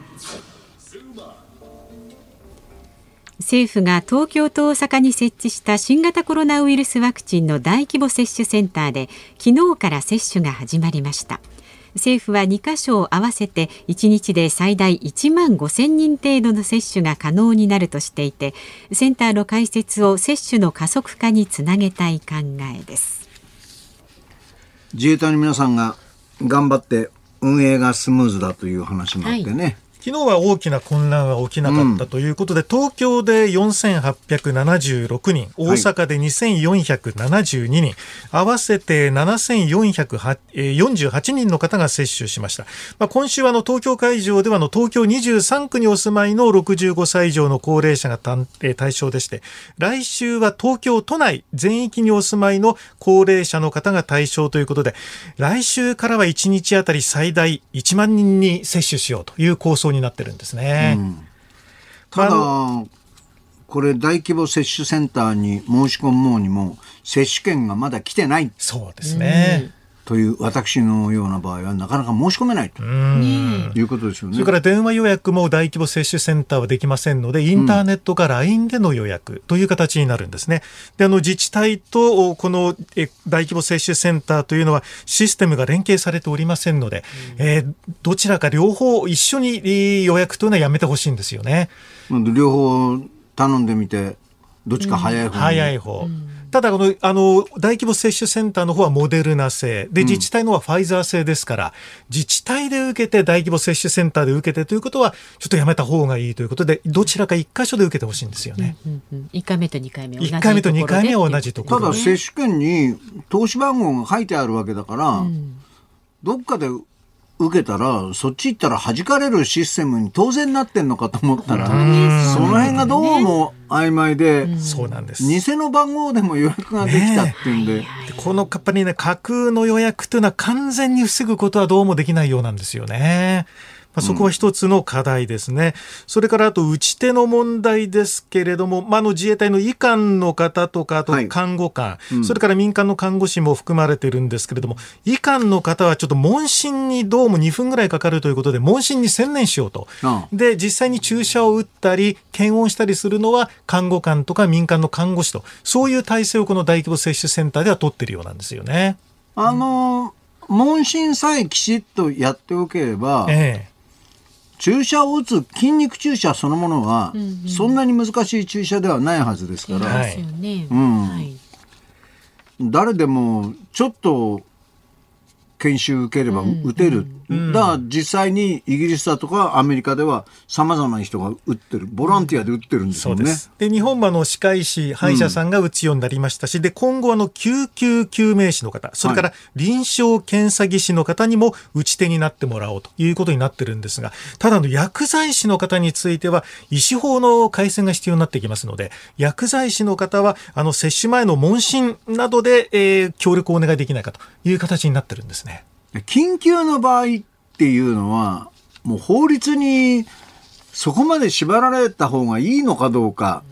政府が東京と大阪に設置した新型コロナウイルスワクチンの大規模接種センターで昨日から接種が始まりました。政府は2カ所を合わせて1日で最大1万5000人程度の接種が可能になるとしていて、センターの開設を接種の加速化につなげたい考えです。自衛隊の皆さんが頑張って運営がスムーズだという話もあってね、はい、昨日は大きな混乱は起きなかったということで、東京で4876人、大阪で2472人、はい、合わせて7448人の方が接種しました。まあ、今週は東京会場では東京23区にお住まいの65歳以上の高齢者が対象でして、来週は東京都内全域にお住まいの高齢者の方が対象ということで、来週からは1日あたり最大1万人に接種しようという構想になってるんですね。うん、ただ、これ大規模接種センターに申し込もうにも接種券がまだ来てない。そうですね、という私のような場合はなかなか申し込めないということですよね。それから電話予約も大規模接種センターはできませんので、インターネットか LINE での予約という形になるんですね。で、自治体とこの大規模接種センターというのはシステムが連携されておりませんので、どちらか両方一緒に予約というのはやめてほしいんですよね。両方頼んでみてどっちか早い方、早い方。ただ大規模接種センターの方はモデルナ製で、自治体の方はファイザー製ですから、自治体で受けて大規模接種センターで受けてということはちょっとやめた方がいいということで、どちらか1箇所で受けてほしいんですよね。1回目と2回目は同じところで。ただ接種券に投資番号が書いてあるわけだから、どっかで受けたらそっち行ったら弾かれるシステムに当然なってんのかと思ったら、その辺がどうも曖昧で、そうなんです。偽の番号でも予約ができたっていうんで、このやっぱりね、架空の予約というのは完全に防ぐことはどうもできないようなんですよね。まあ、そこは一つの課題ですね。それからあと打ち手の問題ですけれども、まあ、自衛隊の医官の方とか、あと看護官、それから民間の看護師も含まれているんですけれども、医官の方はちょっと問診にどうも2分ぐらいかかるということで、問診に専念しようと。で、実際に注射を打ったり検温したりするのは看護官とか民間の看護師と、そういう体制をこの大規模接種センターでは取っているようなんですよね。問診さえきちっとやっておければ、注射を打つ筋肉注射そのものはそんなに難しい注射ではないはずですから、誰でもちょっと研修受ければ打てる。だ、実際にイギリスだとかアメリカではさまざまな人が打ってる、ボランティアで打ってるんですよね。そうです。で、日本は歯科医師、歯医者さんが打つようになりましたし、で、今後救急救命士の方、それから臨床検査技師の方にも打ち手になってもらおうということになってるんですが、ただ薬剤師の方については医師法の改正が必要になってきますので、薬剤師の方は接種前の問診などで、協力をお願いできないかという形になってるんですね。緊急の場合っていうのはもう法律にそこまで縛られた方がいいのかどうか、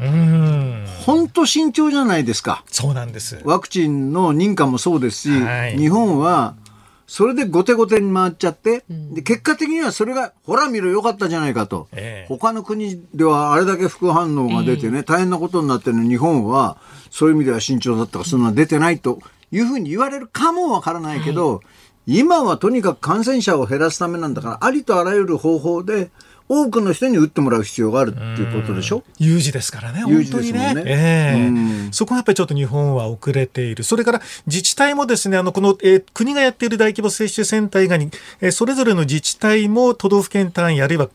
本当慎重じゃないですか。そうなんです。ワクチンの認可もそうですし、日本はそれで後手後手に回っちゃって、で、結果的にはそれがほら見ろよかったじゃないかと、他の国ではあれだけ副反応が出てね、大変なことになってるのに、日本はそういう意味では慎重だったからそんな出てないというふうに言われるかもわからないけど、今はとにかく感染者を減らすためなんだから、ありとあらゆる方法で多くの人に打ってもらう必要があるっていうことでしょ。有事ですからね、本当にね。そこはやっぱりちょっと日本は遅れている。それから自治体もですね、この、国がやっている大規模接種センター以外に、それぞれの自治体も都道府県単位あるいは、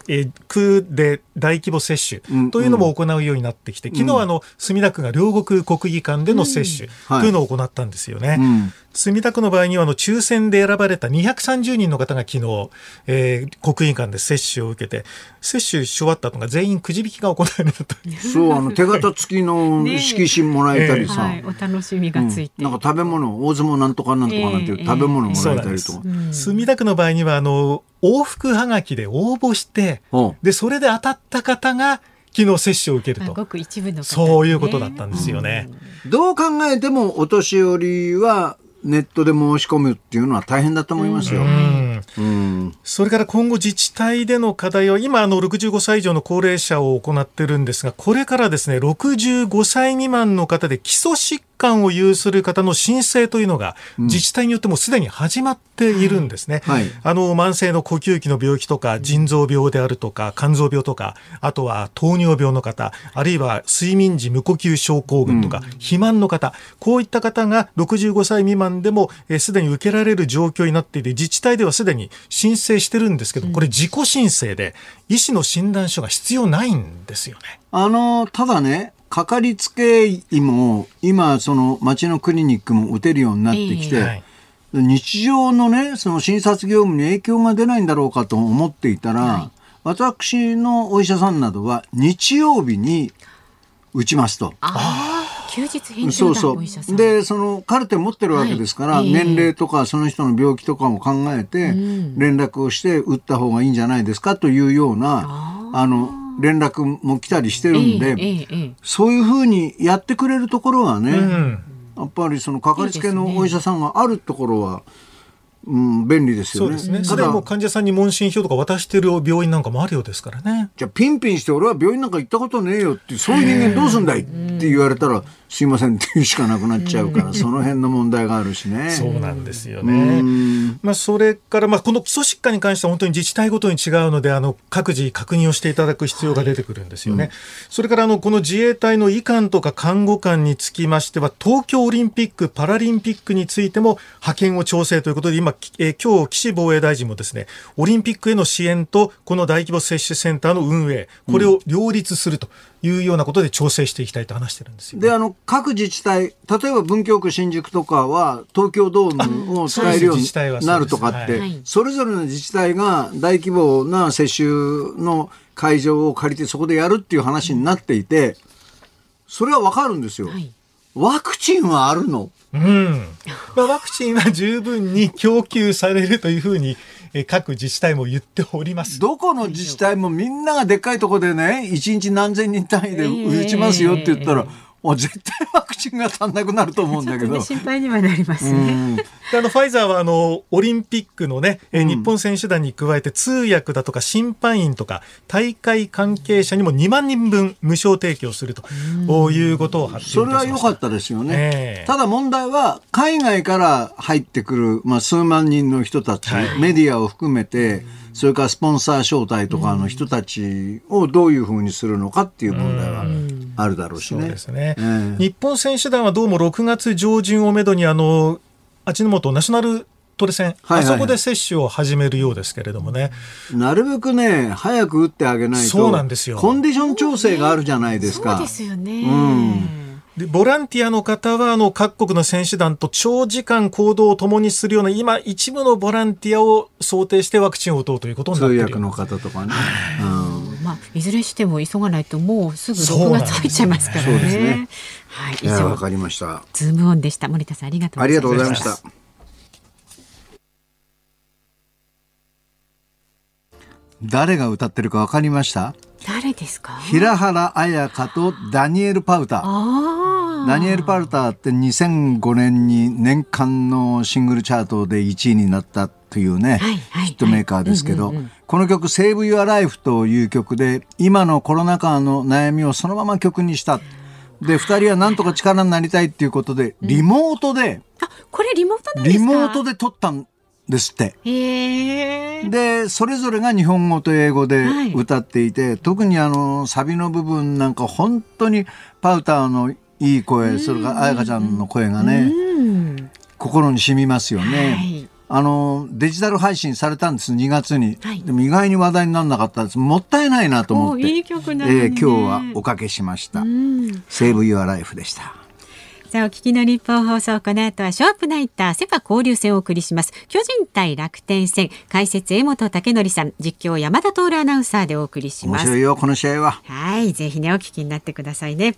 区で大規模接種というのも行うようになってきて、昨日墨田区が両国国技館での接種というのを行ったんですよね。墨田区の場合には抽選で選ばれた230人の方が昨日、国技館で接種を受けて、接種し終わった後が全員くじ引きが行われたという。そう、手形付きの色紙もらえたりさ、はい、お楽しみがついて、なんか食べ物、大相撲なんとかなんとかなんていう食べ物もらえたりとか。墨田区の場合には往復はがきで応募して、でそれで当たった方が昨日接種を受けると、ごく一部の方、ね、そういうことだったんですよね。どう考えてもお年寄りはネットで申し込むっていうのは大変だと思いますよ。それから今後自治体での課題は、今65歳以上の高齢者を行ってるんですが、これからですね、65歳未満の方で基礎疾患を有する方の申請というのが自治体によってもすでに始まっているんですね。慢性の呼吸器の病気とか腎臓病であるとか肝臓病とか、あとは糖尿病の方、あるいは睡眠時無呼吸症候群とか、肥満の方、こういった方が65歳未満でもすでに受けられる状況になっていて、自治体ではすでに申請してるんですけど、これ自己申請で医師の診断書が必要ないんですよね。ただね、かかりつけ医も今町のクリニックも打てるようになってきて、日常のね、その診察業務に影響が出ないんだろうかと思っていたら、私のお医者さんなどは日曜日に打ちますと。休日返上だ、お医者さんでカルテ持ってるわけですから、年齢とかその人の病気とかも考えて連絡をして、打った方がいいんじゃないですかというような連絡も来たりしてるんで、そういうふうにやってくれるところはね、やっぱりかかりつけのお医者さんがあるところは、便利ですよね。ただもう患者さんに問診票とか渡してる病院なんかもあるようですからね。じゃあピンピンして、俺は病院なんか行ったことねえよって、そういう人間どうすんだいって言われたら、すいませんっていうしかなくなっちゃうから、その辺の問題があるしね。そうなんですよね。それからこの基礎疾患に関しては本当に自治体ごとに違うので、各自確認をしていただく必要が出てくるんですよね。それからこの自衛隊の医官とか看護官につきましては、東京オリンピック・パラリンピックについても派遣を調整ということで、今日岸防衛大臣もですね、オリンピックへの支援とこの大規模接種センターの運営、これを両立するというようなことで調整していきたいと話してるんですよ、ね。で各自治体、例えば文京区新宿とかは東京ドームを使えるようになるとかって、それぞれの自治体が大規模な接種の会場を借りてそこでやるっていう話になっていて、それは分かるんですよ。ワクチンはあるの？ワクチンは十分に供給されるというふうに各自治体も言っております。どこの自治体もみんながでっかいとこでね、1日何千人単位で打ちますよって言ったら、絶対ワクチンが足んなくなると思うんだけど、心配にはなりますね。ファイザーはオリンピックのね、日本選手団に加えて通訳だとか審判員とか大会関係者にも2万人分無償提供するということを発表しました。それは良かったですよね。ただ問題は海外から入ってくる、数万人の人たち、メディアを含めて、それからスポンサー招待とかの人たちをどういうふうにするのかっていう問題はあるだろうしね。そうですね。日本選手団はどうも6月上旬をめどに味の素ナショナルトレセン、あそこで接種を始めるようですけれどもね。なるべくね、早く打ってあげないと。そうなんですよ。コンディション調整があるじゃないですか。そうですよね。でボランティアの方は各国の選手団と長時間行動を共にするような、今一部のボランティアを想定してワクチンを打とうということになっている。通訳の方とかね。いずれにしても急がないと、もうすぐ6月入っちゃいますからね。以上、わかりました。ズームオンでした。森田さん、ありがとうございました。ありがとうございました。誰が歌ってるかわかりました？誰ですか？平原綾香とダニエル・パウター。ダニエル・パウターって2005年に年間のシングルチャートで1位になったというね、ヒットメーカーですけど、この曲 Save Your Life という曲で、今のコロナ禍の悩みをそのまま曲にした。で、2人はなんとか力になりたいっていうことで、リモートで、リモートで撮ったんですって。でそれぞれが日本語と英語で歌っていて、はい、特にサビの部分なんか本当にパウターのいい声、それから彩香ちゃんの声がね、心に染みますよね。はい、デジタル配信されたんです、2月に、はい、でも意外に話題にならなかったです。もったいないなと思って、いい曲なのにね、今日はおかけしました。Save Your Life でした。さあお聞きの日本放送、この後はショープナイターセパ交流戦をお送りします。巨人対楽天戦、解説江本武則さん、実況山田徹アナウンサーでお送りします。面白いよこの試合は。はい、ぜひねお聞きになってくださいね。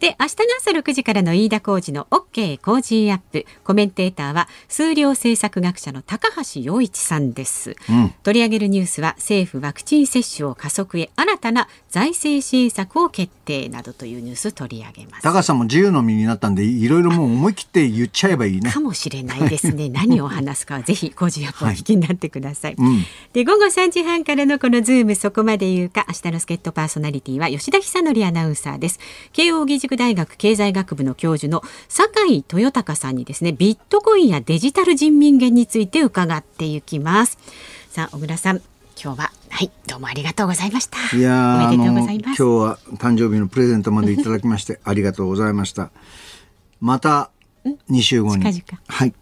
で明日の朝6時からの飯田浩司の OK 工事アップ、コメンテーターは数量政策学者の高橋洋一さんです、取り上げるニュースは政府ワクチン接種を加速へ、新たな財政支援策を決定などというニュース取り上げます。高橋さんも自由の身になったんでいろいろもう思い切って言っちゃえばいいね。かもしれないですね。何を話すかはぜひ工事アップをお聞きになってください。で午後3時半からのこのズームそこまで言うか、明日の助っ人パーソナリティは吉田久典アナウンサーです。慶応義塾大学経済学部の教授の酒井豊孝さんにですね、ビットコインやデジタル人民元について伺っていきます。さあ小倉さん、今日は、はい、どうもありがとうございました。いや、おめでとうございます。今日は誕生日のプレゼントまでいただきましてありがとうございました。また2週後に、はい。